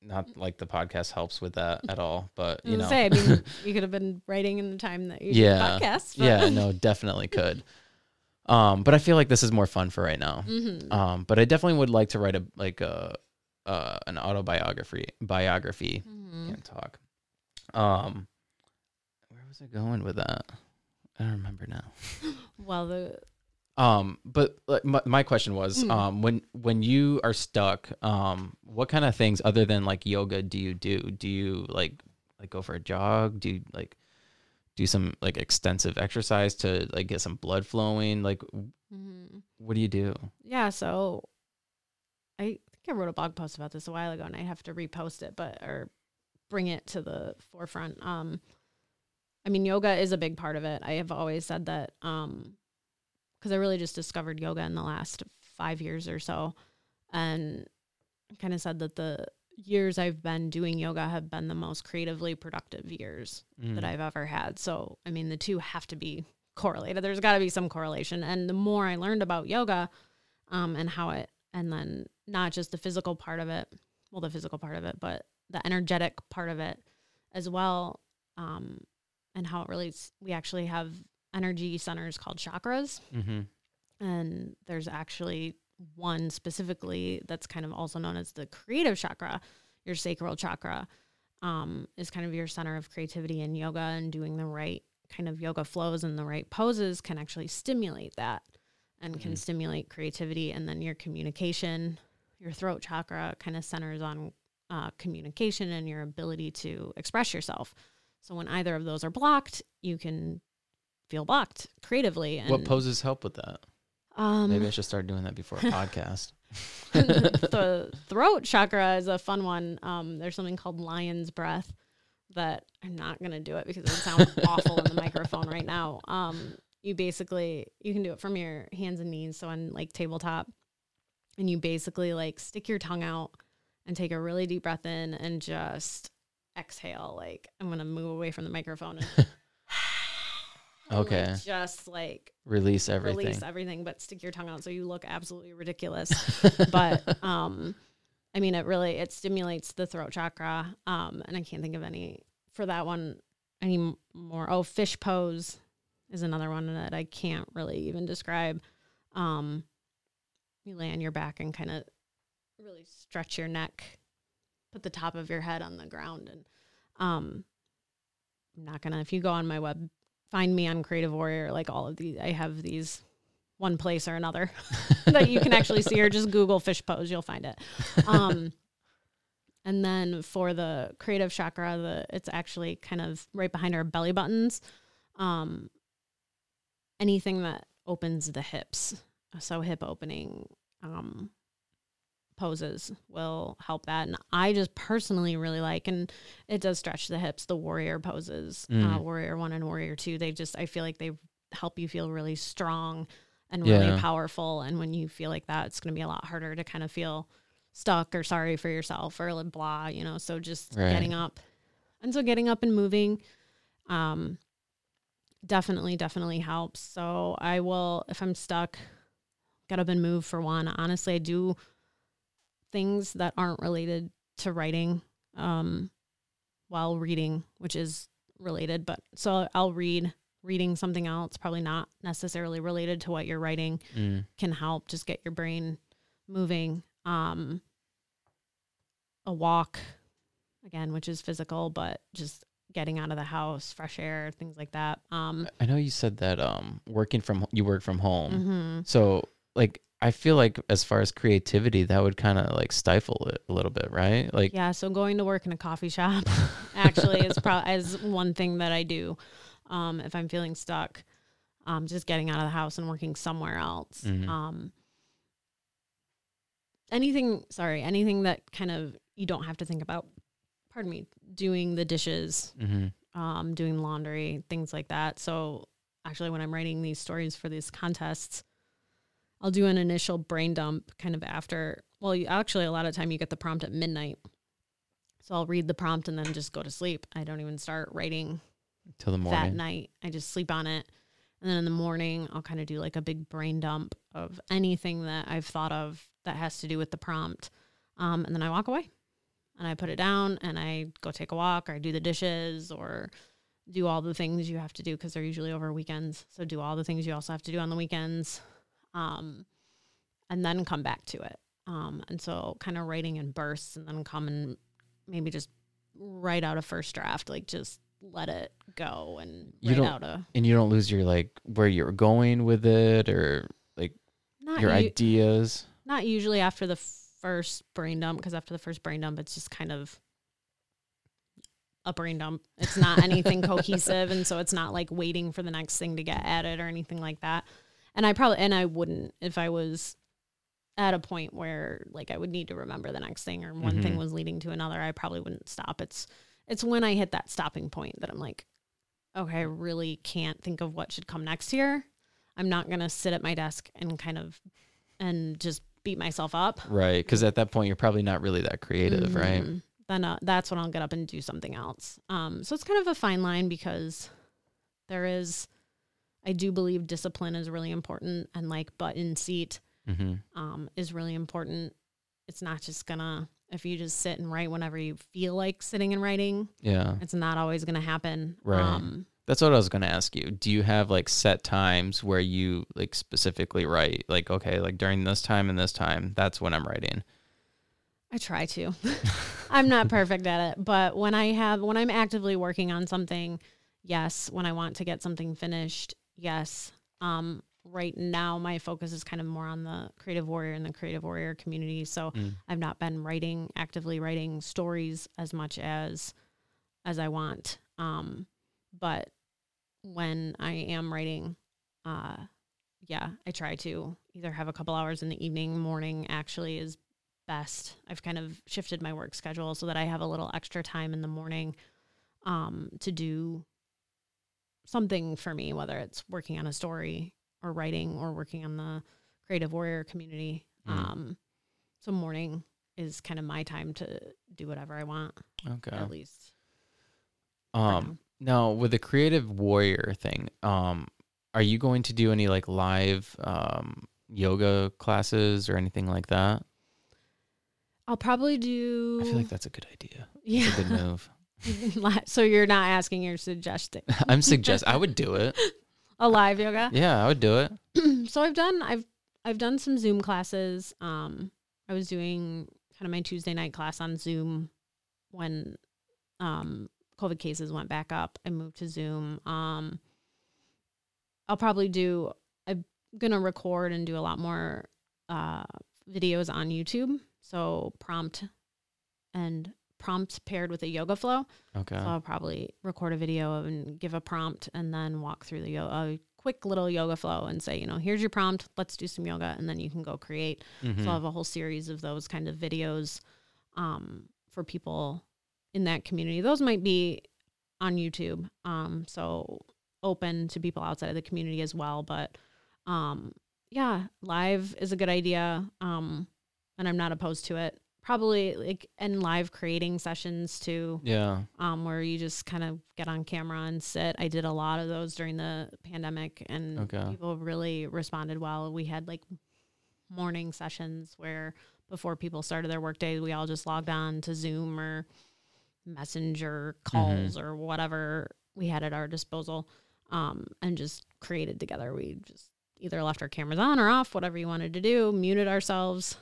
not like the podcast helps with that at all, but you know, say, I mean, you could have been writing in the time that you yeah, did the podcast. But. Yeah, no, definitely could. Um, but I feel like this is more fun for right now. Mm-hmm. Um, but I definitely would like to write a, like a, uh, an autobiography biography. Mm-hmm. Can't talk. Um, where was I going with that? I don't remember now. Well, the, um, but like, my, my question was, mm-hmm. um, when, when you are stuck, um, what kind of things other than like yoga do you do? Do you like, like go for a jog? Do you like, do some like extensive exercise to like get some blood flowing? Like mm-hmm. what do you do? Yeah. So I think I wrote a blog post about this a while ago, and I have to repost it, but, or bring it to the forefront. Um, I mean, yoga is a big part of it. I have always said that, um, cause I really just discovered yoga in the last five years or so. And kind of said that the years I've been doing yoga have been the most creatively productive years mm. that I've ever had. So, I mean, the two have to be correlated. There's got to be some correlation. And the more I learned about yoga um, and how it, and then not just the physical part of it, well, the physical part of it, but the energetic part of it as well, um, and how it relates. We actually have energy centers called chakras. Mm-hmm. And there's actually one specifically that's kind of also known as the creative chakra. Your sacral chakra um, is kind of your center of creativity in yoga, and doing the right kind of yoga flows and the right poses can actually stimulate that and mm-hmm. can stimulate creativity. And then your communication, your throat chakra kind of centers on uh, communication and your ability to express yourself. So when either of those are blocked, you can feel blocked creatively. And what poses help with that? Um, Maybe I should start doing that before a podcast. The throat chakra is a fun one. Um, there's something called lion's breath that I'm not going to do it because it sounds awful in the microphone right now. Um, you basically, you can do it from your hands and knees. So on like tabletop, and you basically like stick your tongue out and take a really deep breath in and just exhale. Like I'm going to move away from the microphone and okay. Like just like release everything, release everything, but stick your tongue out so you look absolutely ridiculous. But um, I mean, it really it stimulates the throat chakra. Um, and I can't think of any for that one any more. Oh, fish pose is another one that I can't really even describe. Um, you lay on your back and kind of really stretch your neck, put the top of your head on the ground, and um, I'm not gonna. If you go on my web. Find me on Creative Warrior, like all of these. I have these one place or another that you can actually see, or just Google fish pose, you'll find it. Um, and then for the creative chakra, the, it's actually kind of right behind our belly buttons. Um, anything that opens the hips. So hip opening, um, poses will help that. And I just personally really like, and it does stretch the hips, the warrior poses, mm. uh, warrior one and warrior two. They just, I feel like they help you feel really strong and really yeah. powerful. And when you feel like that, it's going to be a lot harder to kind of feel stuck or sorry for yourself or blah, you know, so just right. getting up. And so getting up and moving, um, definitely, definitely helps. So I will, if I'm stuck, get up and move for one. Honestly, I do things that aren't related to writing um, while reading, which is related. But so I'll read, reading something else, probably not necessarily related to what you're writing, mm. can help just get your brain moving. Um, a walk, again, which is physical, but just getting out of the house, fresh air, things like that. Um, I know you said that um, working from, you work from home. Mm-hmm. So like, I feel like as far as creativity, that would kind of like stifle it a little bit, right? Like, yeah. So going to work in a coffee shop actually is probably is one thing that I do. Um, if I'm feeling stuck, um, just getting out of the house and working somewhere else. Mm-hmm. Um, anything, sorry, anything that kind of, you don't have to think about, pardon me, doing the dishes, mm-hmm. um, doing laundry, things like that. So actually when I'm writing these stories for these contests, I'll do an initial brain dump kind of after, well, you, actually a lot of time you get the prompt at midnight. So I'll read the prompt and then just go to sleep. I don't even start writing till the morning. That night. I just sleep on it. And then in the morning, I'll kind of do like a big brain dump of anything that I've thought of that has to do with the prompt. Um, and then I walk away and I put it down and I go take a walk or I do the dishes or do all the things you have to do because they're usually over weekends. So do all the things you also have to do on the weekends. Um, and then come back to it. Um, and so kind of writing in bursts and then come and maybe just write out a first draft, like just let it go and you write don't, out a, and you don't lose your, like where you're going with it or like not your u- ideas. Not usually after the first brain dump. Cause after the first brain dump, it's just kind of a brain dump. It's not anything cohesive. And so it's not like waiting for the next thing to get added or anything like that. And I probably, and I wouldn't if I was at a point where like I would need to remember the next thing or one mm-hmm. thing was leading to another, I probably wouldn't stop. It's, it's when I hit that stopping point that I'm like, okay, I really can't think of what should come next here. I'm not going to sit at my desk and kind of, and just beat myself up. Right. Cause at that point you're probably not really that creative, mm-hmm. right? Then uh, that's when I'll get up and do something else. Um, so it's kind of a fine line because there is, I do believe discipline is really important and like butt in seat mm-hmm. um, is really important. It's not just gonna, if you just sit and write whenever you feel like sitting and writing, yeah, it's not always gonna happen. Right. Um, That's what I was gonna ask you. Do you have like set times where you like specifically write? Like, okay, like during this time and this time, that's when I'm writing. I try to. I'm not perfect at it, but when I have, when I'm actively working on something, yes. When I want to get something finished, yes. Um, right now, my focus is kind of more on the Creative Warrior and the Creative Warrior community. So mm. I've not been writing, actively writing stories as much as as I want. Um, but when I am writing, uh, yeah, I try to either have a couple hours in the evening. Morning actually is best. I've kind of shifted my work schedule so that I have a little extra time in the morning um, to do something for me, whether it's working on a story or writing or working on the Creative Warrior community. Mm. Um, so morning is kind of my time to do whatever I want. Okay. At least. Um, now. now with the Creative Warrior thing, um, are you going to do any like live, um, yoga classes or anything like that? I'll probably do. I feel like that's a good idea. Yeah. That's a good move. So you're not asking, you're suggesting. I'm suggesting. I would do it. A live yoga? Yeah, I would do it. So I've done, I've, I've done some Zoom classes. Um, I was doing kind of my Tuesday night class on Zoom when, um, COVID cases went back up. I moved to Zoom. Um, I'll probably do, I'm going to record and do a lot more, uh, videos on YouTube. So prompt and prompt paired with a yoga flow. Okay. So I'll probably record a video and give a prompt and then walk through the yoga, a quick little yoga flow and say, you know, here's your prompt, let's do some yoga, and then you can go create. Mm-hmm. So I'll have a whole series of those kind of videos um, for people in that community. Those might be on YouTube, um, so open to people outside of the community as well. But um, yeah, live is a good idea, um, and I'm not opposed to it. Probably like and live creating sessions too. Yeah. Um, where you just kind of get on camera and sit. I did a lot of those during the pandemic, and okay. people really responded well. We had like morning sessions where before people started their workday, we all just logged on to Zoom or Messenger calls mm-hmm. or whatever we had at our disposal, um, and just created together. We just either left our cameras on or off, whatever you wanted to do, muted ourselves.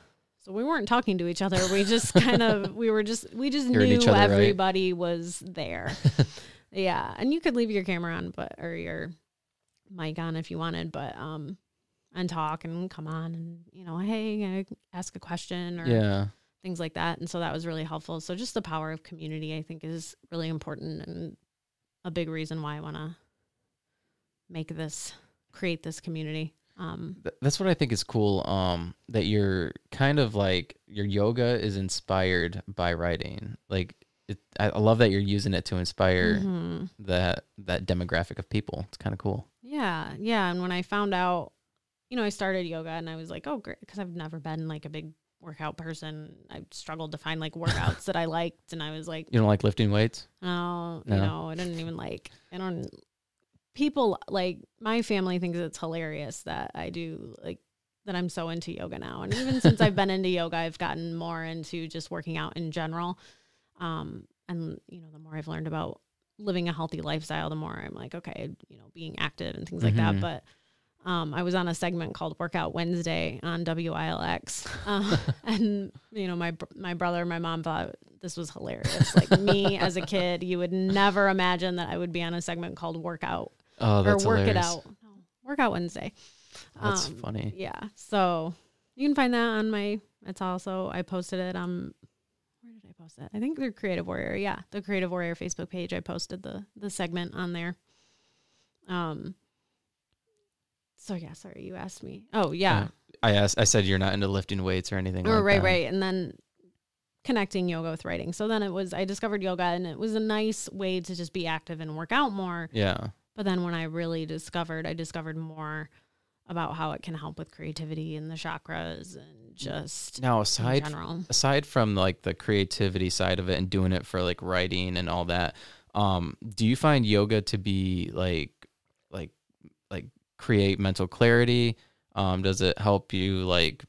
So we weren't talking to each other. We just kind of, we were just, we just Hearing knew each other, everybody right? was there. Yeah. And you could leave your camera on, but, or your mic on if you wanted, but, um, and talk and come on and, you know, hey, ask a question or yeah. things like that. And so that was really helpful. So just the power of community, I think, is really important and a big reason why I want to make this, create this community. Um, that's what I think is cool, um, that you're kind of like your yoga is inspired by writing. Like it, I love that you're using it to inspire mm-hmm. that, that demographic of people. It's kind of cool. Yeah. Yeah. And when I found out, you know, I started yoga and I was like, oh, great. 'Cause I've never been like a big workout person. I struggled to find like workouts that I liked. And I was like, you don't like lifting weights? Oh, no, you know, I didn't even like, I don't People like my family thinks it's hilarious that I do like that I'm so into yoga now. And even since I've been into yoga, I've gotten more into just working out in general. Um, and, you know, the more I've learned about living a healthy lifestyle, the more I'm like, okay, you know, being active and things mm-hmm. like that. But um, I was on a segment called Workout Wednesday on W I L X. Um, and, you know, my my brother and my mom thought this was hilarious. Like me as a kid, you would never imagine that I would be on a segment called Workout Oh, that's or work hilarious. It out. No, Workout Wednesday. That's um, funny. Yeah. So you can find that on my, it's also, I posted it. Um, where did I post it? I think the Creative Warrior. Yeah. The Creative Warrior Facebook page. I posted the, the segment on there. Um, so yeah, sorry. You asked me. Oh yeah. Uh, I asked, I said, you're not into lifting weights or anything. Oh, like right. That. Right. And then connecting yoga with writing. So then it was, I discovered yoga and it was a nice way to just be active and work out more. Yeah. But then when I really discovered, I discovered more about how it can help with creativity and the chakras and just now aside, in general. Aside from like the creativity side of it and doing it for like writing and all that, um, do you find yoga to be like, like, like create mental clarity? Um, does it help you like,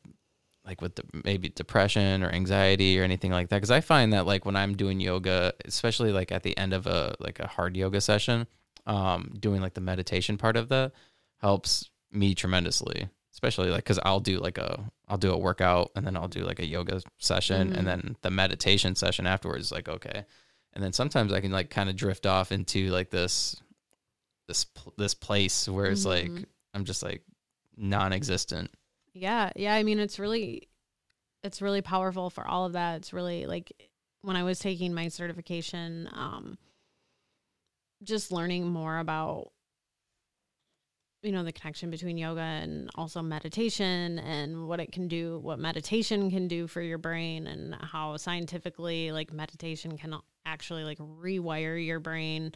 like with the, maybe depression or anxiety or anything like that? 'Cause I find that like when I'm doing yoga, especially like at the end of a, like a hard yoga session, um, doing like the meditation part of that helps me tremendously, especially like, 'cause I'll do like a, I'll do a workout and then I'll do like a yoga session mm-hmm. and then the meditation session afterwards is like, okay. And then sometimes I can like kind of drift off into like this, this, this place where it's mm-hmm. like, I'm just like non-existent. Yeah. Yeah. I mean, it's really, it's really powerful for all of that. It's really like when I was taking my certification, um, just learning more about, you know, the connection between yoga and also meditation and what it can do, what meditation can do for your brain and how scientifically like meditation can actually like rewire your brain.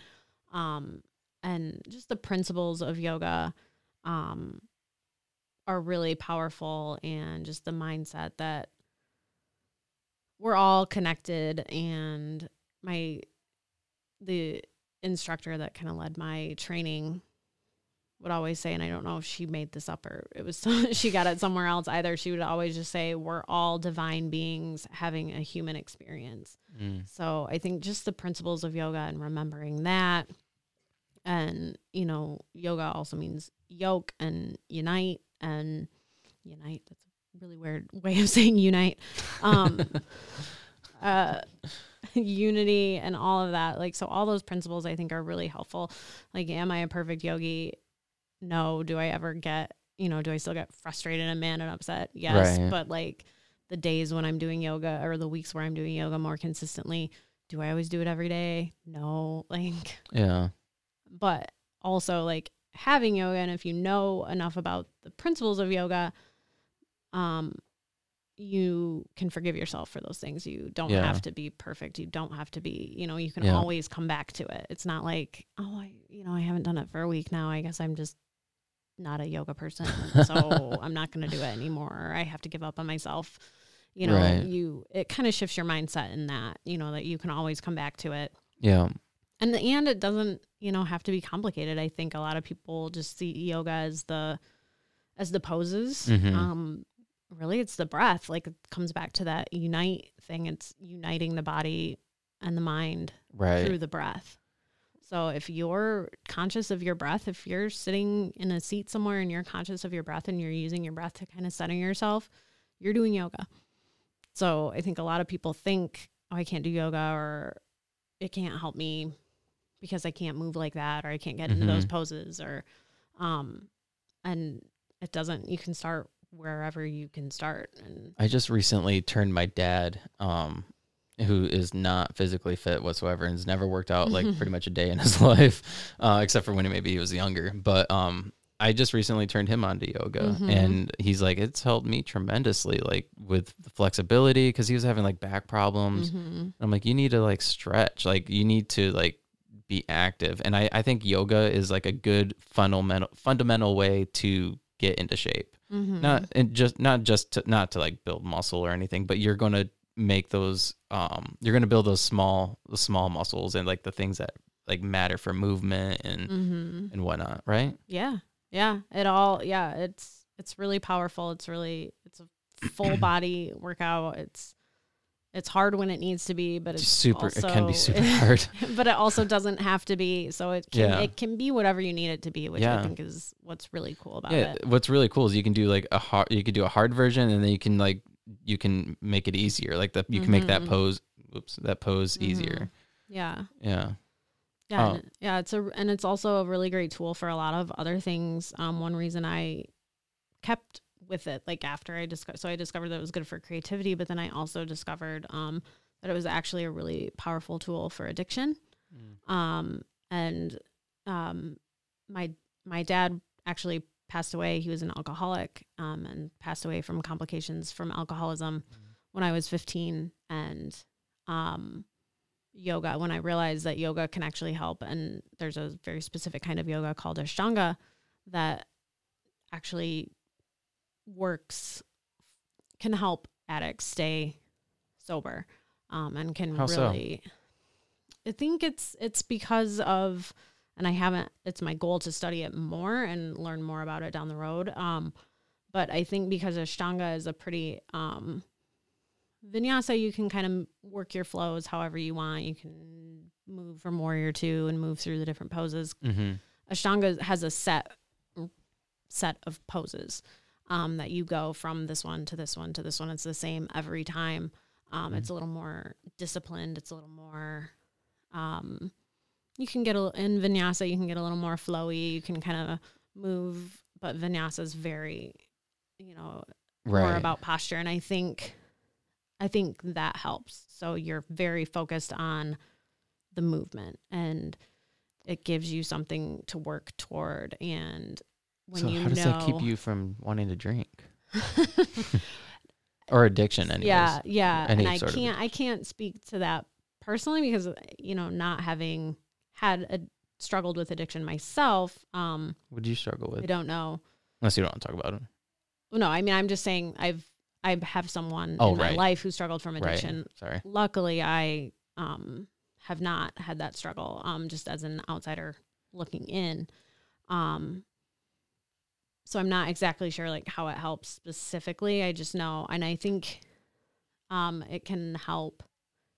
Um, and just the principles of yoga, um, are really powerful, and just the mindset that we're all connected. And my, the, instructor that kind of led my training would always say, and I don't know if she made this up or it was she got it somewhere else either, she would always just say, we're all divine beings having a human experience. Mm. So I think just the principles of yoga and remembering that, and you know, yoga also means yoke and unite and unite. That's a really weird way of saying unite. Um, uh, unity and all of that. Like, so all those principles I think are really helpful. Like, am I a perfect yogi? No. Do I ever get, you know, do I still get frustrated and mad and upset? Yes. Right. But like the days when I'm doing yoga or the weeks where I'm doing yoga more consistently, do I always do it every day? No. Like, yeah. But also like having yoga, and if you know enough about the principles of yoga, um, you can forgive yourself for those things. You don't yeah. have to be perfect. You don't have to be, you know, you can yeah. always come back to it. It's not like, oh, I, you know, I haven't done it for a week now. I guess I'm just not a yoga person, so I'm not going to do it anymore. I have to give up on myself. You know, right. you, it kind of shifts your mindset in that, you know, that you can always come back to it. Yeah. And the, and it doesn't, you know, have to be complicated. I think a lot of people just see yoga as the, as the poses, mm-hmm. um, really it's the breath. Like it comes back to that unite thing. It's uniting the body and the mind right. through the breath. So if you're conscious of your breath, if you're sitting in a seat somewhere and you're conscious of your breath and you're using your breath to kind of center yourself, you're doing yoga. So I think a lot of people think, oh, I can't do yoga, or it can't help me because I can't move like that, or I can't get mm-hmm. into those poses, or, um, and it doesn't, you can start wherever you can start. And I just recently turned my dad, um, who is not physically fit whatsoever and has never worked out like pretty much a day in his life, uh, except for when he, maybe he was younger. But um, I just recently turned him on to yoga, mm-hmm. and he's like, it's helped me tremendously, like with the flexibility, because he was having like back problems. Mm-hmm. I'm like, you need to like stretch, like you need to like be active. And I, I think yoga is like a good fundamental fundamental way to get into shape. Mm-hmm. Not and just not just to, not to like build muscle or anything, but you're going to make those um you're going to build those small small muscles and like the things that like matter for movement and mm-hmm. and whatnot, right? Yeah. Yeah. It all yeah, it's it's really powerful. It's really it's a full body workout. It's it's hard when it needs to be, but it's super also, it can be super hard. But it also doesn't have to be. So it can yeah. it can be whatever you need it to be, which yeah. I think is what's really cool about yeah. it. What's really cool is you can do like a hard you could do a hard version, and then you can like you can make it easier. Like the you mm-hmm. can make that pose oops, that pose mm-hmm. easier. Yeah. Yeah. Yeah. Oh. And, yeah, it's a and it's also a really great tool for a lot of other things. Um one reason I kept with it, like after I discovered, so I discovered that it was good for creativity, but then I also discovered um, that it was actually a really powerful tool for addiction. Mm. Um, and um, my my dad actually passed away. He was an alcoholic um, and passed away from complications from alcoholism mm. when I was fifteen. And um, yoga, when I realized that yoga can actually help, and there's a very specific kind of yoga called Ashtanga that actually works can help addicts stay sober um and can How really so? I think it's it's because of and I haven't it's my goal to study it more and learn more about it down the road um but I think because Ashtanga is a pretty um vinyasa, you can kind of work your flows however you want. You can move from warrior two and move through the different poses. Mm-hmm. Ashtanga has a set set of poses Um, that you go from this one to this one to this one. It's the same every time. Um, mm-hmm. It's a little more disciplined. It's a little more, um, you can get a, in vinyasa, you can get a little more flowy. You can kind of move, but vinyasa is very, you know, right. more about posture. And I think, I think that helps. So you're very focused on the movement, and it gives you something to work toward. And When so you how does know, that keep you from wanting to drink or addiction? Anyways. Yeah. Yeah. Any and I can't, I can't speak to that personally because, you know, not having had a, struggled with addiction myself. Um, what do you struggle with? I don't know. Unless you don't want to talk about it. No, I mean, I'm just saying I've, I have someone oh, in right. my life who struggled from addiction. Right. Sorry. Luckily I, um, have not had that struggle. Um, just as an outsider looking in, um, so I'm not exactly sure like how it helps specifically. I just know, and I think um, it can help.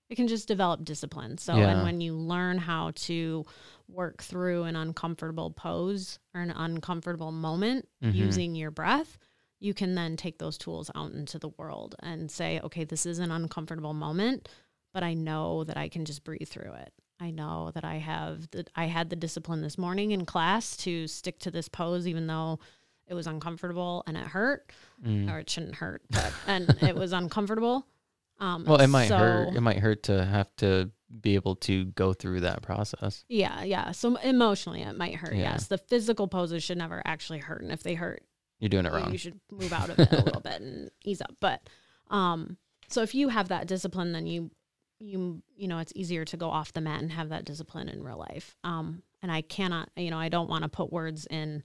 It can just develop discipline. So, yeah. and when you learn how to work through an uncomfortable pose or an uncomfortable moment mm-hmm. using your breath, you can then take those tools out into the world and say, okay, this is an uncomfortable moment, but I know that I can just breathe through it. I know that I have the, I had the discipline this morning in class to stick to this pose, even though it was uncomfortable and it hurt mm. or it shouldn't hurt, but, and it was uncomfortable. Um, well, it might so, hurt. It might hurt to have to be able to go through that process. Yeah, yeah. So emotionally it might hurt, yeah. yes. The physical poses should never actually hurt. And if they hurt, you're doing it you wrong. You should move out of it a little bit and ease up. But um, so if you have that discipline, then you, you, you know, it's easier to go off the mat and have that discipline in real life. Um, and I cannot, you know, I don't want to put words in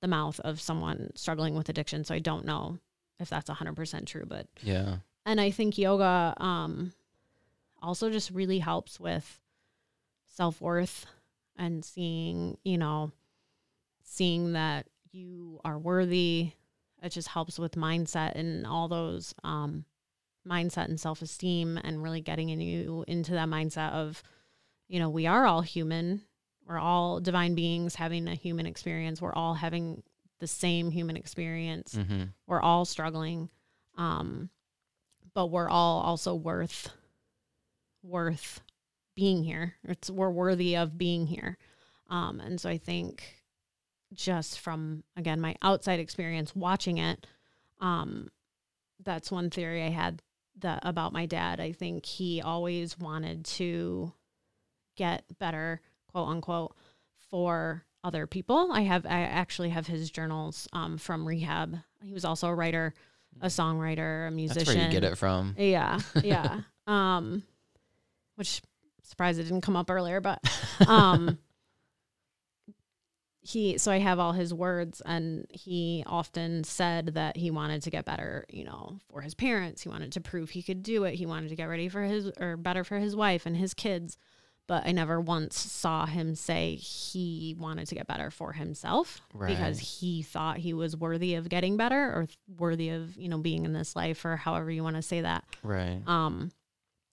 the mouth of someone struggling with addiction. So I don't know if that's one hundred percent true, but yeah. And I think yoga um, also just really helps with self-worth and seeing, you know, seeing that you are worthy. It just helps with mindset and all those um, mindset and self-esteem and really getting in you into that mindset of, you know, we are all human. We're all divine beings having a human experience. We're all having the same human experience. Mm-hmm. We're all struggling. Um, but we're all also worth, worth being here. It's, we're worthy of being here. Um, and so I think just from, again, my outside experience watching it, um, that's one theory I had that about my dad. I think he always wanted to get better, quote unquote, for other people. I have, I actually have his journals um, from rehab. He was also a writer, a songwriter, a musician. That's where you get it from. Yeah. Yeah. um, which I'm surprised it didn't come up earlier, but um, he, so I have all his words, and he often said that he wanted to get better, you know, for his parents. He wanted to prove he could do it. He wanted to get ready for his, or better for his wife and his kids. But I never once saw him say he wanted to get better for himself, right, because he thought he was worthy of getting better or th- worthy of, you know, being in this life, or however you want to say that. Right. Um,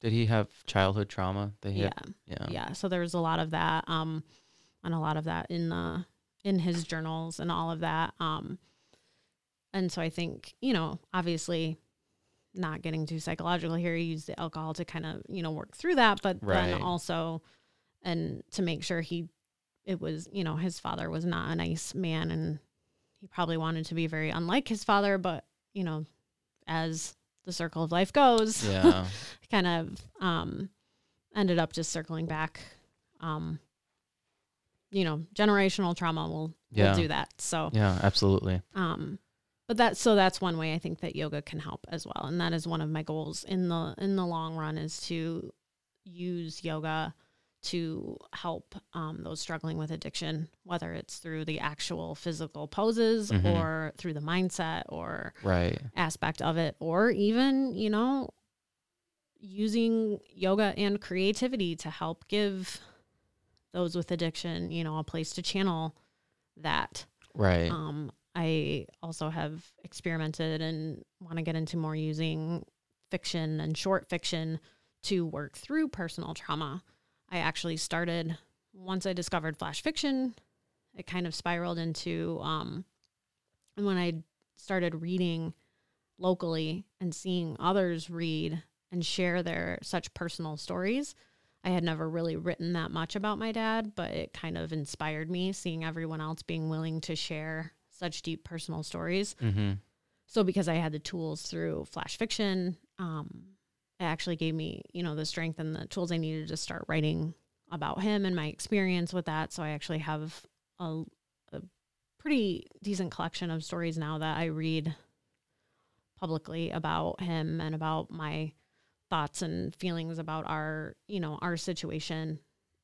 did he have childhood trauma? That he yeah. Had? Yeah. Yeah. So there was a lot of that, um, and a lot of that in the, in his journals and all of that. Um, and so I think, you know, obviously, not getting too psychological here, you use the alcohol to kind of, you know, work through that, but right. then also, and to make sure he, it was, you know, his father was not a nice man, and he probably wanted to be very unlike his father, but, you know, as the circle of life goes, yeah. kind of um, ended up just circling back, um, you know, generational trauma will, yeah. will do that. So yeah, absolutely. Um, But that's, so that's one way I think that yoga can help as well. And that is one of my goals in the, in the long run, is to use yoga to help um, those struggling with addiction, whether it's through the actual physical poses mm-hmm. or through the mindset or right. aspect of it, or even, you know, using yoga and creativity to help give those with addiction, you know, a place to channel that. Right. Um, I also have experimented and want to get into more using fiction and short fiction to work through personal trauma. I actually started, once I discovered Flash Fiction, it kind of spiraled into, um, and when I started reading locally and seeing others read and share their such personal stories, I had never really written that much about my dad, but it kind of inspired me seeing everyone else being willing to share such deep personal stories. Mm-hmm. So because I had the tools through Flash Fiction, um, it actually gave me, you know, the strength and the tools I needed to start writing about him and my experience with that. So I actually have a, a pretty decent collection of stories now that I read publicly about him and about my thoughts and feelings about our, you know, our situation.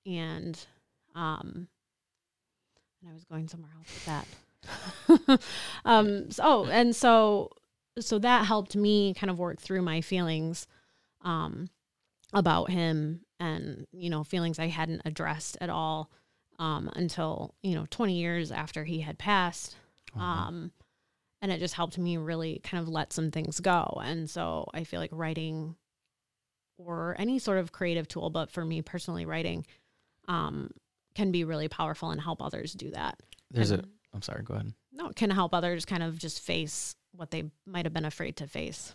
And, um, and I was going somewhere else with that. um so oh, and so so that helped me kind of work through my feelings um about him, and you know, feelings I hadn't addressed at all um until, you know, twenty years after he had passed. Uh-huh. Um and it just helped me really kind of let some things go. And so I feel like writing, or any sort of creative tool, but for me personally, writing um can be really powerful and help others do that. There's and, a I'm sorry, go ahead. No, it can help others kind of just face what they might have been afraid to face.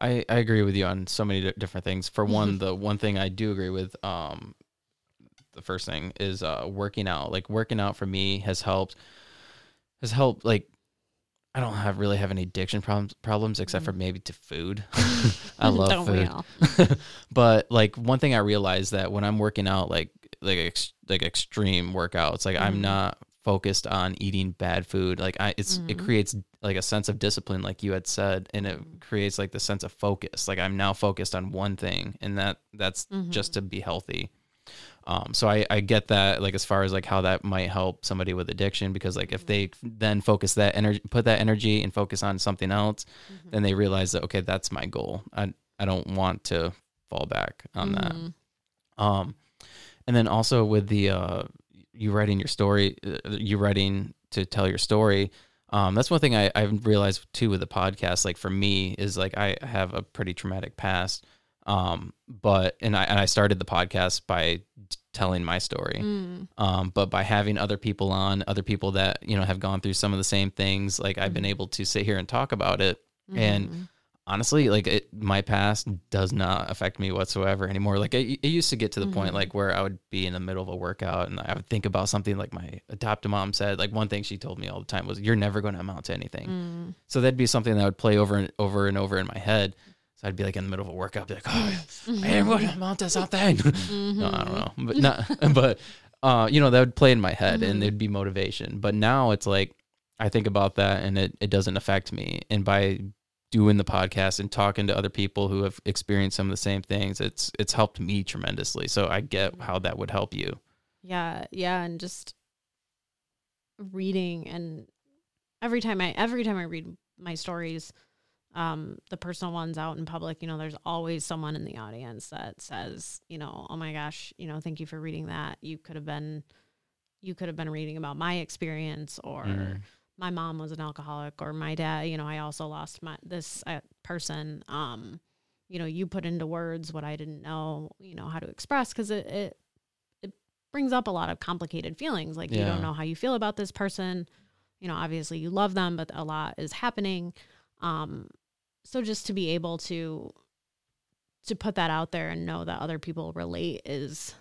I, I agree with you on so many d- different things. For one, the one thing I do agree with, um, the first thing is uh, working out. Like working out for me has helped, has helped, like, I don't have really have any addiction problems, problems except for maybe to food. I love don't food. We all? But like one thing I realized that when I'm working out, like like ex- like extreme workouts, like mm-hmm. I'm not focused on eating bad food. Like I, it's mm-hmm. it creates like a sense of discipline, like you had said, and it creates like the sense of focus. Like I'm now focused on one thing, and that that's mm-hmm. just to be healthy. Um, so I, I get that, like, as far as like how that might help somebody with addiction, because like if they then focus that energy, put that energy and focus on something else, mm-hmm. then they realize that, okay, that's my goal. I, I don't want to fall back on mm-hmm. that. Um, and then also with the, uh, you writing your story, uh, you writing to tell your story. Um, that's one thing I, I've realized too with the podcast, like for me is like, I have a pretty traumatic past. Um, but, and I, and I started the podcast by t- telling my story. Mm. Um, but by having other people on, other people that, you know, have gone through some of the same things, like mm-hmm. I've been able to sit here and talk about it. Mm-hmm. And honestly, like it, my past does not affect me whatsoever anymore. Like it, it used to get to the mm-hmm. point like where I would be in the middle of a workout and I would think about something like my adoptive mom said, like one thing she told me all the time was, you're never going to amount to anything. Mm. So that'd be something that would play over and over and over in my head. So I'd be like in the middle of a workout, be like, oh, I am going to amount to something. Mm-hmm. No, I don't know. But, not, but uh, you know, that would play in my head mm-hmm. and there'd be motivation. But now it's like, I think about that and it, it doesn't affect me. And by doing the podcast and talking to other people who have experienced some of the same things, it's it's helped me tremendously. So I get how that would help you. Yeah, yeah. And just reading, and every time I every time I read my stories, um, the personal ones out in public, you know, there's always someone in the audience that says, you know, oh my gosh, you know, thank you for reading that. You could have been, you could have been reading about my experience, or mm. my mom was an alcoholic, or my dad, you know, I also lost my, this uh, person, um, you know, you put into words what I didn't know, you know, how to express. Cause it, it, it brings up a lot of complicated feelings. Like yeah. you don't know how you feel about this person, you know, obviously you love them, but a lot is happening. Um, so just to be able to, to put that out there and know that other people relate is,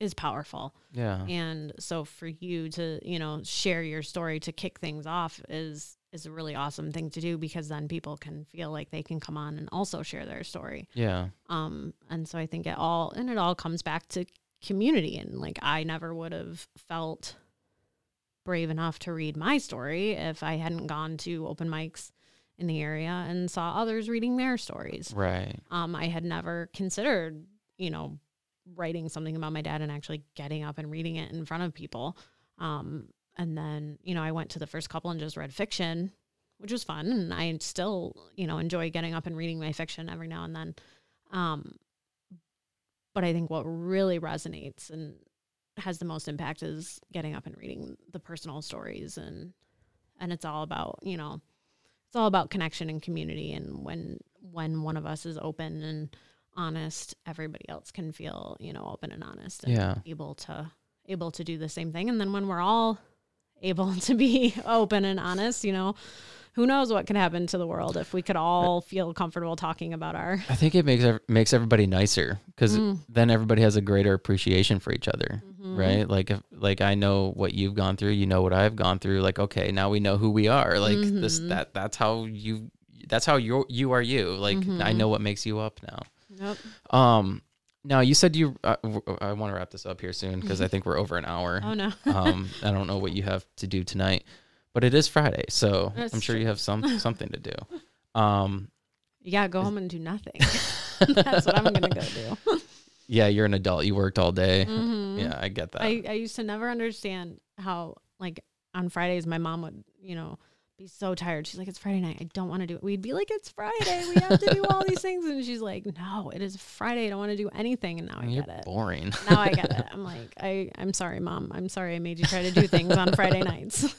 is powerful. Yeah. And so for you to, you know, share your story to kick things off is, is a really awesome thing to do, because then people can feel like they can come on and also share their story. Yeah. Um, and so I think it all, and it all comes back to community, and like, I never would have felt brave enough to read my story if I hadn't gone to open mics in the area and saw others reading their stories. Right. Um, I had never considered, you know, writing something about my dad and actually getting up and reading it in front of people. Um, and then, you know, I went to the first couple and just read fiction, which was fun. And I still, you know, enjoy getting up and reading my fiction every now and then. Um, but I think what really resonates and has the most impact is getting up and reading the personal stories. And, and it's all about, you know, it's all about connection and community. And when, when one of us is open and honest, everybody else can feel, you know, open and honest and yeah. able to, able to do the same thing. And then when we're all able to be open and honest, you know, who knows what could happen to the world if we could all feel comfortable talking about our, I think it makes, makes everybody nicer, because mm. then everybody has a greater appreciation for each other. Mm-hmm. Right. Like, if, like I know what you've gone through, you know what I've gone through. Like, okay, now we know who we are. Like mm-hmm. this, that, that's how you, that's how you're, you are you. Like mm-hmm. I know what makes you up now. Yep. Um, now you said you, uh, I want to wrap this up here soon, cause I think we're over an hour. Oh no. um, I don't know what you have to do tonight, but it is Friday. So that's I'm sure true. You have some, something to do. Um, yeah, go is, home and do nothing. That's what I'm going to go do. Yeah, you're an adult. You worked all day. Mm-hmm. Yeah, I get that. I, I used to never understand how, like, on Fridays, my mom would, you know, be so tired. She's like, it's Friday night. I don't want to do it. We'd be like, it's Friday. We have to do all these things. And she's like, no, it is Friday. I don't want to do anything. And now I You're get it. Boring. Now I get it. I'm like, I, I'm sorry, Mom. I'm sorry I made you try to do things on Friday nights.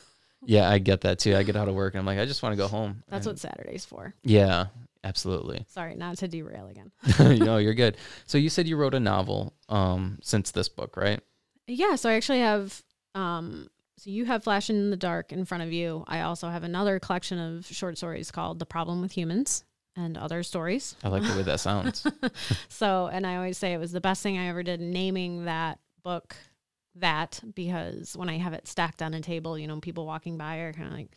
Yeah, I get that too. I get out of work and I'm like, I just want to go home. That's and what Saturday's for. Yeah. Absolutely. Sorry, not to derail again. No, you're good. So you said you wrote a novel um, since this book, right? Yeah. So I actually have, um, so you have Flash in the Dark in front of you. I also have another collection of short stories called The Problem with Humans and Other Stories. I like the way that sounds. So, and I always say it was the best thing I ever did, naming that book that, because when I have it stacked on a table, you know, people walking by are kind of like,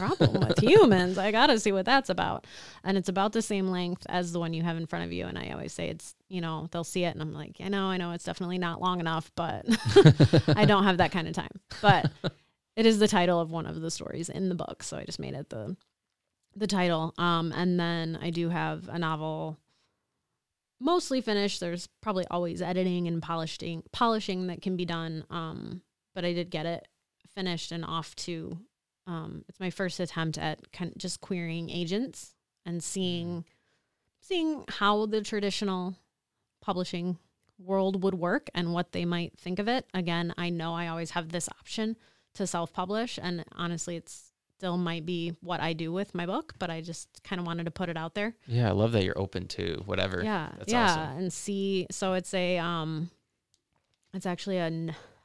problem with humans. I got to see what that's about. And it's about the same length as the one you have in front of you. And I always say it's, you know, they'll see it and I'm like, I know, I know it's definitely not long enough, but I don't have that kind of time. But it is the title of one of the stories in the book. So I just made it the the title. Um, and then I do have a novel mostly finished. There's probably always editing and polishing, polishing that can be done. Um, but I did get it finished and off to, um, it's my first attempt at kind of just querying agents and seeing, seeing how the traditional publishing world would work and what they might think of it. Again, I know I always have this option to self-publish, and honestly, it's still might be what I do with my book, but I just kind of wanted to put it out there. Yeah, I love that you're open to whatever. Yeah, that's yeah, awesome. And see, so it's a, um, it's actually a,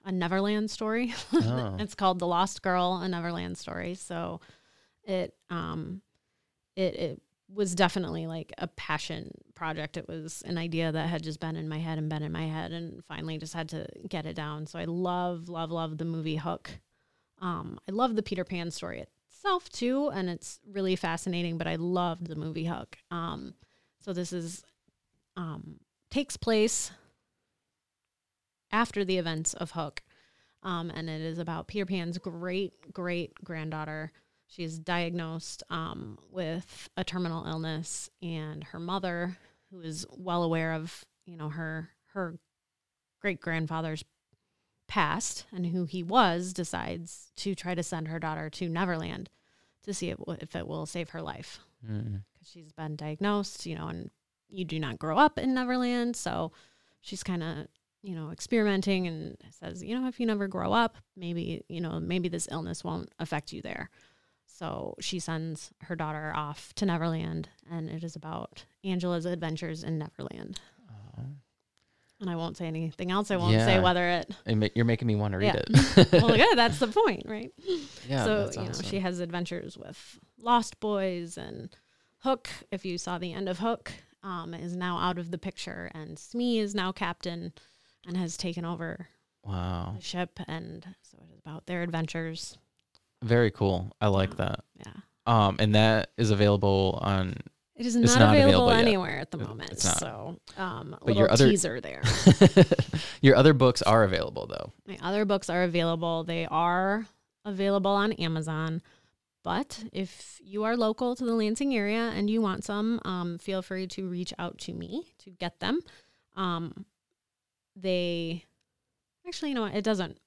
a Neverland story. Oh. It's called The Lost Girl, a Neverland Story. So it, um, it, it was definitely like a passion project. It was an idea that had just been in my head and been in my head, and finally just had to get it down. So I love, love, love the movie Hook. Um, I love the Peter Pan story. It, Self too, and it's really fascinating, but I loved the movie Hook. Um, so this is um, takes place after the events of Hook, um, and it is about Peter Pan's great great granddaughter. She is diagnosed um, with a terminal illness, and her mother, who is well aware of you know her her great grandfather's past and who he was, decides to try to send her daughter to Neverland to see if, if it will save her life, because mm. she's been diagnosed, you know, and you do not grow up in Neverland. So she's kind of, you know, experimenting and says, you know, if you never grow up, maybe, you know, maybe this illness won't affect you there. So she sends her daughter off to Neverland, and it is about Angela's adventures in Neverland. And I won't say anything else. I won't yeah. say whether it... You're making me want to read yeah. it. Well, yeah, that's the point, right? Yeah, so, that's you awesome. know, she has adventures with Lost Boys, and Hook, if you saw the end of Hook, um, is now out of the picture. And Smee is now captain and has taken over wow. the ship. And so it is about their adventures. Very cool. I like yeah. that. Yeah. Um, and that is available on... It is not, not available, available anywhere at the moment. It's not. So, um, a little other, teaser there. Your other books are available, though. My other books are available. They are available on Amazon. But if you are local to the Lansing area and you want some, um, feel free to reach out to me to get them. Um, they actually, you know what? It doesn't.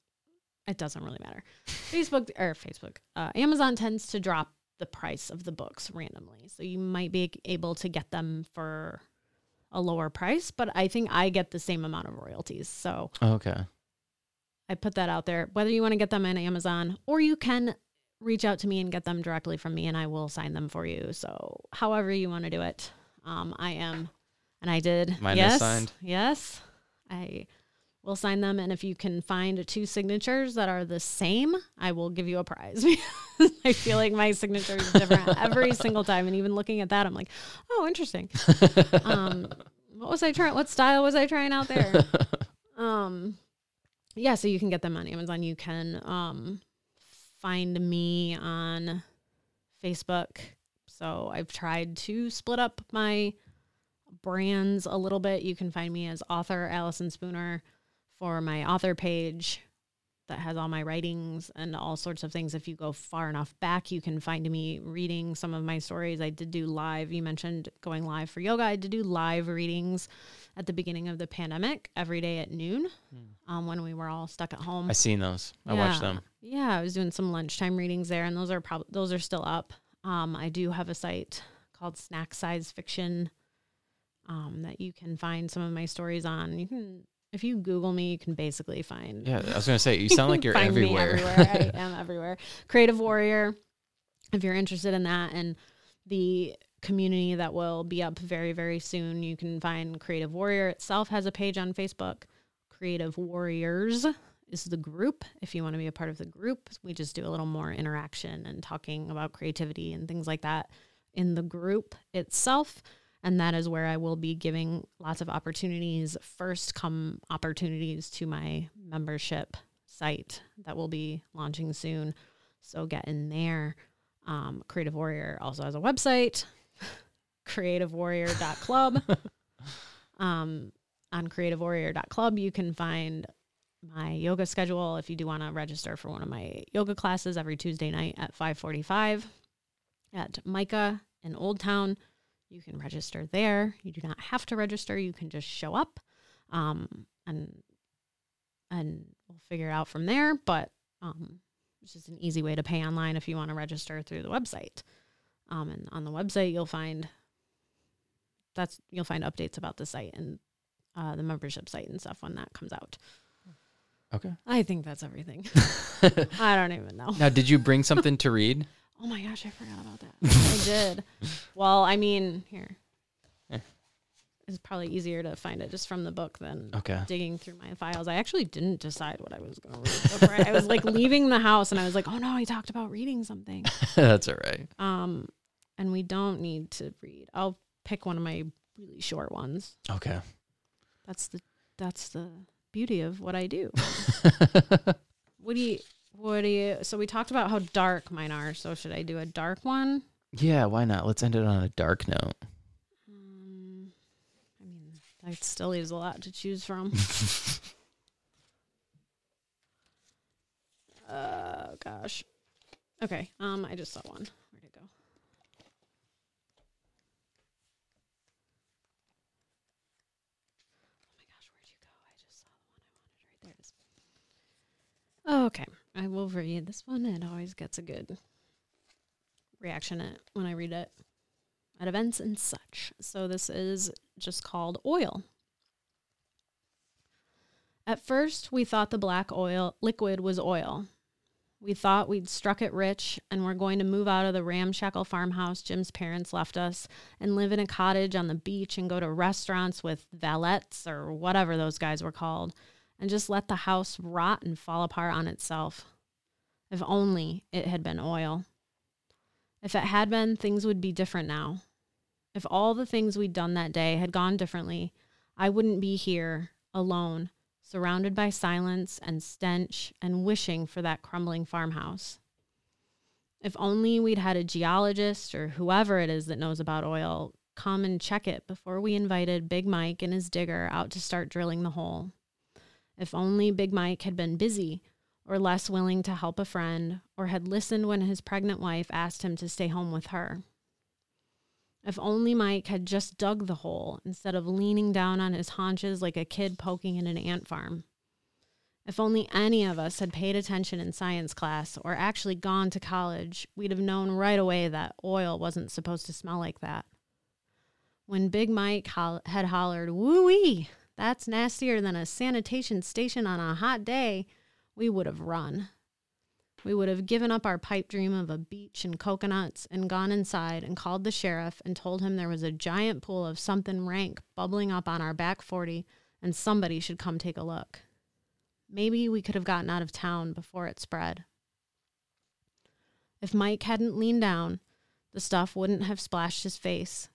It doesn't really matter. Facebook or Facebook. Uh, Amazon tends to drop the price of the books randomly. So you might be able to get them for a lower price, but I think I get the same amount of royalties. So okay, I put that out there. Whether you want to get them on Amazon, or you can reach out to me and get them directly from me, and I will sign them for you. So however you want to do it. Um, I am, and I did. Mine yes, is signed. Yes, I will sign them. And if you can find two signatures that are the same, I will give you a prize. I feel like my signature is different every single time. And even looking at that, I'm like, oh, interesting. Um, what was I trying? What style was I trying out there? Um, yeah, so you can get them on Amazon. You can um, find me on Facebook. So I've tried to split up my brands a little bit. You can find me as author Allison Spooner for my author page that has all my writings and all sorts of things. If you go far enough back, you can find me reading some of my stories. I did do live. You mentioned going live for yoga. I did do live readings at the beginning of the pandemic every day at noon hmm. um, when we were all stuck at home. I seen those. I yeah. watched them. Yeah, I was doing some lunchtime readings there, and those are probably those are still up. Um, I do have a site called Snack Size Fiction um, that you can find some of my stories on. You can. If you Google me, you can basically find... Yeah, I was going to say, you sound like you're find everywhere. Me everywhere. I am everywhere. Creative Warrior, if you're interested in that, and the community that will be up very, very soon, you can find Creative Warrior itself has a page on Facebook. Creative Warriors is the group. If you want to be a part of the group, we just do a little more interaction and talking about creativity and things like that in the group itself. And that is where I will be giving lots of opportunities, first come opportunities to my membership site that will be launching soon. So get in there. Um, Creative Warrior also has a website, creative warrior dot club. um, on creative warrior dot club, you can find my yoga schedule if you do want to register for one of my yoga classes every Tuesday night at five forty-five at MICA in Old Town. You can register there. You do not have to register. You can just show up, um, and and we'll figure it out from there. But um, it's just an easy way to pay online if you want to register through the website. Um, and on the website, you'll find that's you'll find updates about the site and uh, the membership site and stuff when that comes out. Okay. I think that's everything. I don't even know. Now, did you bring something to read? Oh my gosh, I forgot about that. I did. Well, I mean, here. Yeah. It's probably easier to find it just from the book than okay. digging through my files. I actually didn't decide what I was going to read. I was like leaving the house and I was like, oh no, I talked about reading something. That's all right. Um, and we don't need to read. I'll pick one of my really short ones. Okay. That's the that's the beauty of what I do. What do you... What do you, so we talked about how dark mine are, so should I do a dark one? Yeah, why not? Let's end it on a dark note. Um, I mean, that still leaves a lot to choose from. Oh, uh, gosh. Okay, um, I just saw one. Where'd it go? Oh my gosh, where'd you go? I just saw the one I wanted right there. It is. Oh, okay. I will read this one. It always gets a good reaction at, when I read it at events and such. So this is just called Oil. At first, we thought the black oil liquid was oil. We thought we'd struck it rich and were going to move out of the ramshackle farmhouse Jim's parents left us and live in a cottage on the beach and go to restaurants with valets or whatever those guys were called, and just let the house rot and fall apart on itself. If only it had been oil. If it had been, things would be different now. If all the things we'd done that day had gone differently, I wouldn't be here, alone, surrounded by silence and stench and wishing for that crumbling farmhouse. If only we'd had a geologist or whoever it is that knows about oil come and check it before we invited Big Mike and his digger out to start drilling the hole. If only Big Mike had been busy or less willing to help a friend or had listened when his pregnant wife asked him to stay home with her. If only Mike had just dug the hole instead of leaning down on his haunches like a kid poking in an ant farm. If only any of us had paid attention in science class or actually gone to college, we'd have known right away that oil wasn't supposed to smell like that. When Big Mike ho- had hollered, "Woo-wee! That's nastier than a sanitation station on a hot day," we would have run. We would have given up our pipe dream of a beach and coconuts and gone inside and called the sheriff and told him there was a giant pool of something rank bubbling up on our back forty and somebody should come take a look. Maybe we could have gotten out of town before it spread. If Mike hadn't leaned down, the stuff wouldn't have splashed his face.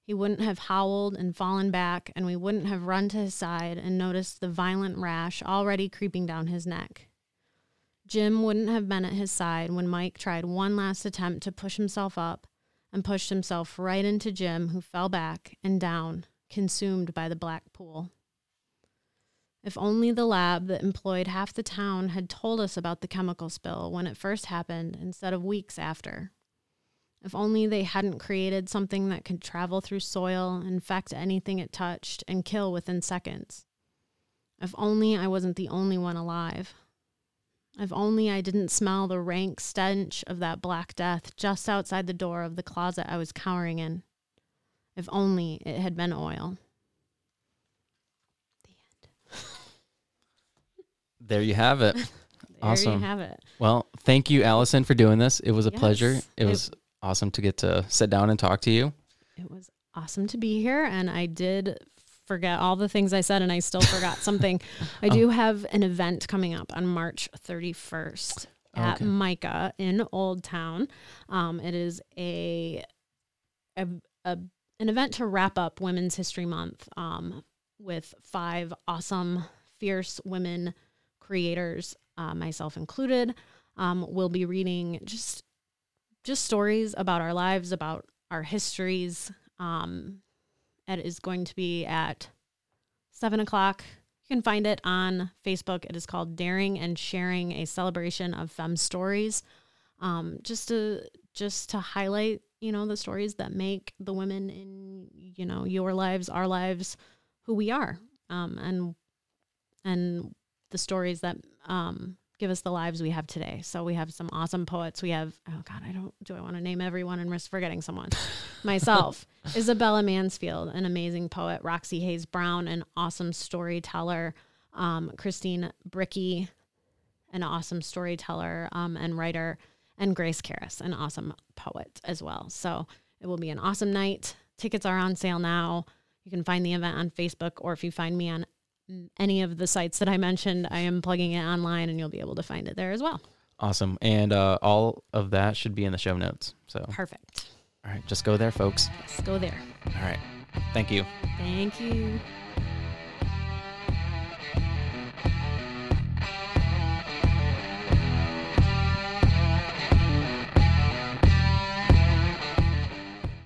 He wouldn't have howled and fallen back, and we wouldn't have run to his side and noticed the violent rash already creeping down his neck. Jim wouldn't have been at his side when Mike tried one last attempt to push himself up and pushed himself right into Jim, who fell back and down, consumed by the black pool. If only the lab that employed half the town had told us about the chemical spill when it first happened instead of weeks after. If only they hadn't created something that could travel through soil, infect anything it touched, and kill within seconds. If only I wasn't the only one alive. If only I didn't smell the rank stench of that black death just outside the door of the closet I was cowering in. If only it had been oil. The end. There you have it. Awesome. There you have it. Well, thank you, Allison, for doing this. It was a yes, pleasure. It was... It- Awesome to get to sit down and talk to you. It was awesome to be here, and I did forget all the things I said, and I still forgot something. I do oh. have an event coming up on March thirty-first at okay. MICA in Old Town. Um, it is a, a, a an event to wrap up Women's History Month um, with five awesome, fierce women creators, uh, myself included. Um, we'll be reading just just stories about our lives, about our histories. Um, it is going to be at seven o'clock. You can find it on Facebook. It is called Daring and Sharing, a Celebration of Femme Stories. Um, just to just to highlight, you know, the stories that make the women in, you know, your lives, our lives, who we are, um, and and the stories that um, give us the lives we have today. So we have some awesome poets. We have, oh God, I don't, do I want to name everyone and risk forgetting someone? Myself, Isabella Mansfield, an amazing poet, Roxy Hayes Brown, an awesome storyteller, um, Christine Bricky, an awesome storyteller um, and writer, and Grace Karras, an awesome poet as well. So it will be an awesome night. Tickets are on sale now. You can find the event on Facebook, or if you find me on any of the sites that I mentioned, I am plugging it online and you'll be able to find it there as well. Awesome. And uh, all of that should be in the show notes. So perfect. All right. Just go there, folks. Let's go there. All right. Thank you. Thank you.